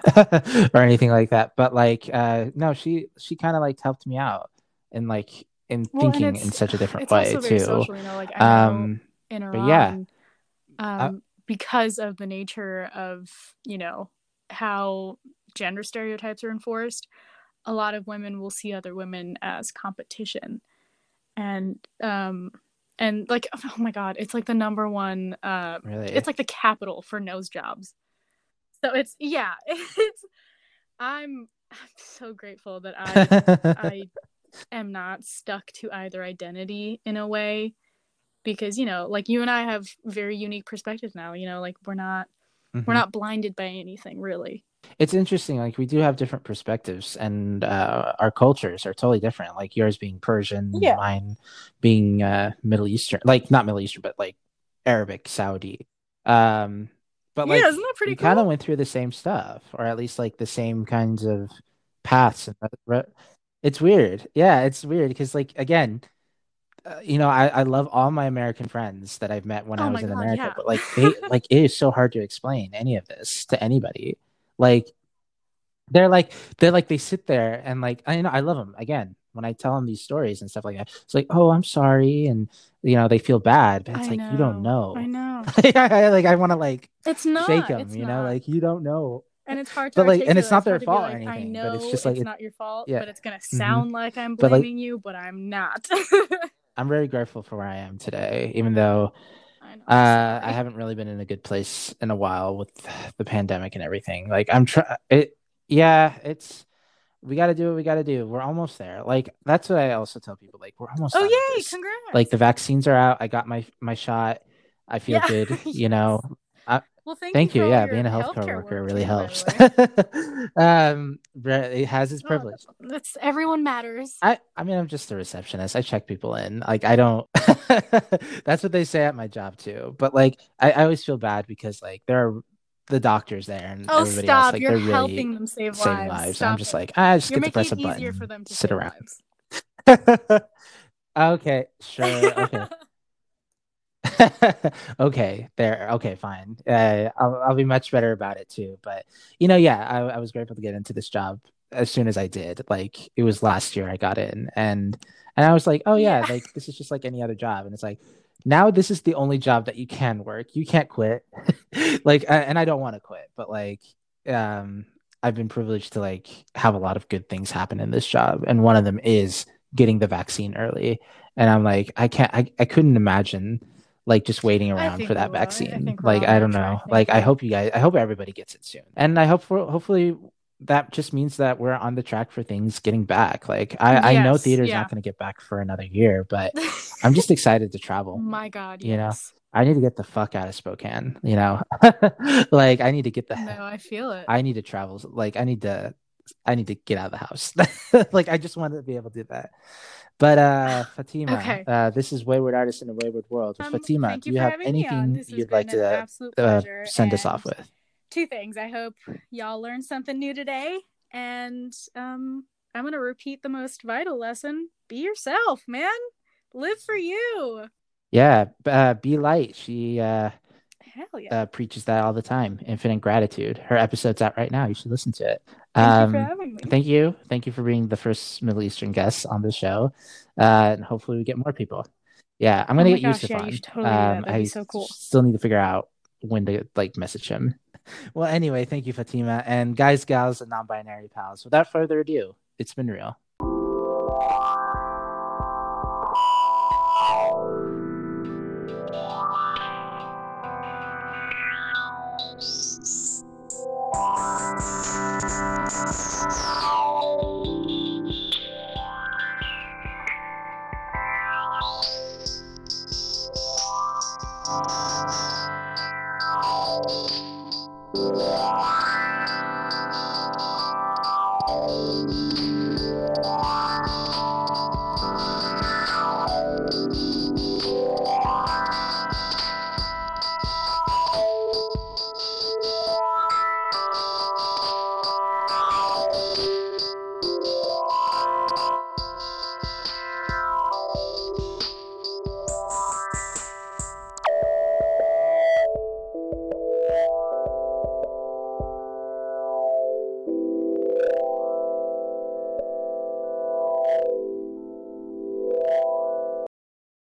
or anything like that, but like, no, she kind of like helped me out in like in thinking in such a different way also very too. Social, you know, like, I know in Iran, because of the nature of, you know, how gender stereotypes are enforced, a lot of women will see other women as competition. And like, oh my God, it's like the number one, really? It's like the capital for nose jobs. So it's, yeah, it's, I'm so grateful that I am not stuck to either identity in a way, because, you know, like you and I have very unique perspectives now, you know, like we're not blinded by anything really. It's interesting, like we do have different perspectives and our cultures are totally different, like yours being Persian, mine being Middle Eastern, like not Middle Eastern but like Arabic, Saudi, but like isn't that pretty cool? Kind of went through the same stuff, or at least like the same kinds of paths. It's weird. Yeah, it's weird because like again, you know, I love all my American friends that I've met when I was in America, but like they, like it is so hard to explain any of this to anybody. Like they're like they sit there and like I know I love them again when I tell them these stories and stuff like that. It's like, oh, I'm sorry, and you know they feel bad, but it's you don't know. I know. Like I want to like it's not shake them, you know, like you don't know, and it's hard to but, like, and it's not their fault like, or anything. I know, but it's just like it's not your fault, but it's gonna sound like I'm blaming you, but I'm not. I'm very grateful for where I am today, even though I haven't really been in a good place in a while with the pandemic and everything. Like I'm trying it. Yeah, it's, we got to do what we got to do. We're almost there. Like, that's what I also tell people. Like, we're almost. Oh, yay. Congrats. Like, the vaccines are out. I got my shot. I feel good. Yes. You know, thank you. Yeah. Being a healthcare worker really helps. It has its privilege. That's everyone matters. I mean, I'm just the receptionist. I check people in. Like, I don't, that's what they say at my job too. But like, I always feel bad because like there are the doctors there and everybody else, like, they're really helping them save lives. I'm just like, just get to press a button for them to sit around. Okay, sure. Okay. Okay, there. Okay, fine. I'll be much better about it too. But you know, yeah, I was grateful to get into this job as soon as I did. Like, it was last year I got in, and I was like, oh yeah, like this is just like any other job. And it's like, now this is the only job that you can work. You can't quit. Like, and I don't want to quit, but like, I've been privileged to like have a lot of good things happen in this job, and one of them is getting the vaccine early. And I'm like, I couldn't imagine like just waiting around for that vaccine. Like, I don't know. Like, I hope everybody gets it soon, and I hope hopefully that just means that we're on the track for things getting back. Like, I know theater's not going to get back for another year, but I'm just excited to travel. My God, you know, I need to get the fuck out of Spokane, you know, like I need to get the, no, I feel it. I need to travel. Like, I need to get out of the house. Like, I just wanted to be able to do that. But Fatemeh, okay. This is Wayward Artists in a Wayward World. Fatemeh, do you have anything you'd like to send us off with? Two things. I hope y'all learned something new today. And I'm going to repeat the most vital lesson. Be yourself, man. Live for you. Yeah. Be light. She hell yeah. Preaches that all the time. Infinite gratitude. Her episode's out right now. You should listen to it. Thank you for having me. Thank you. Thank you for being the first Middle Eastern guest on the show. And hopefully we get more people. Yeah. I'm going to get Yussef on. Totally I so cool. Still need to figure out when to like message him. Well, anyway, thank you, Fatemeh. And guys, gals, and non-binary pals, without further ado, it's been real.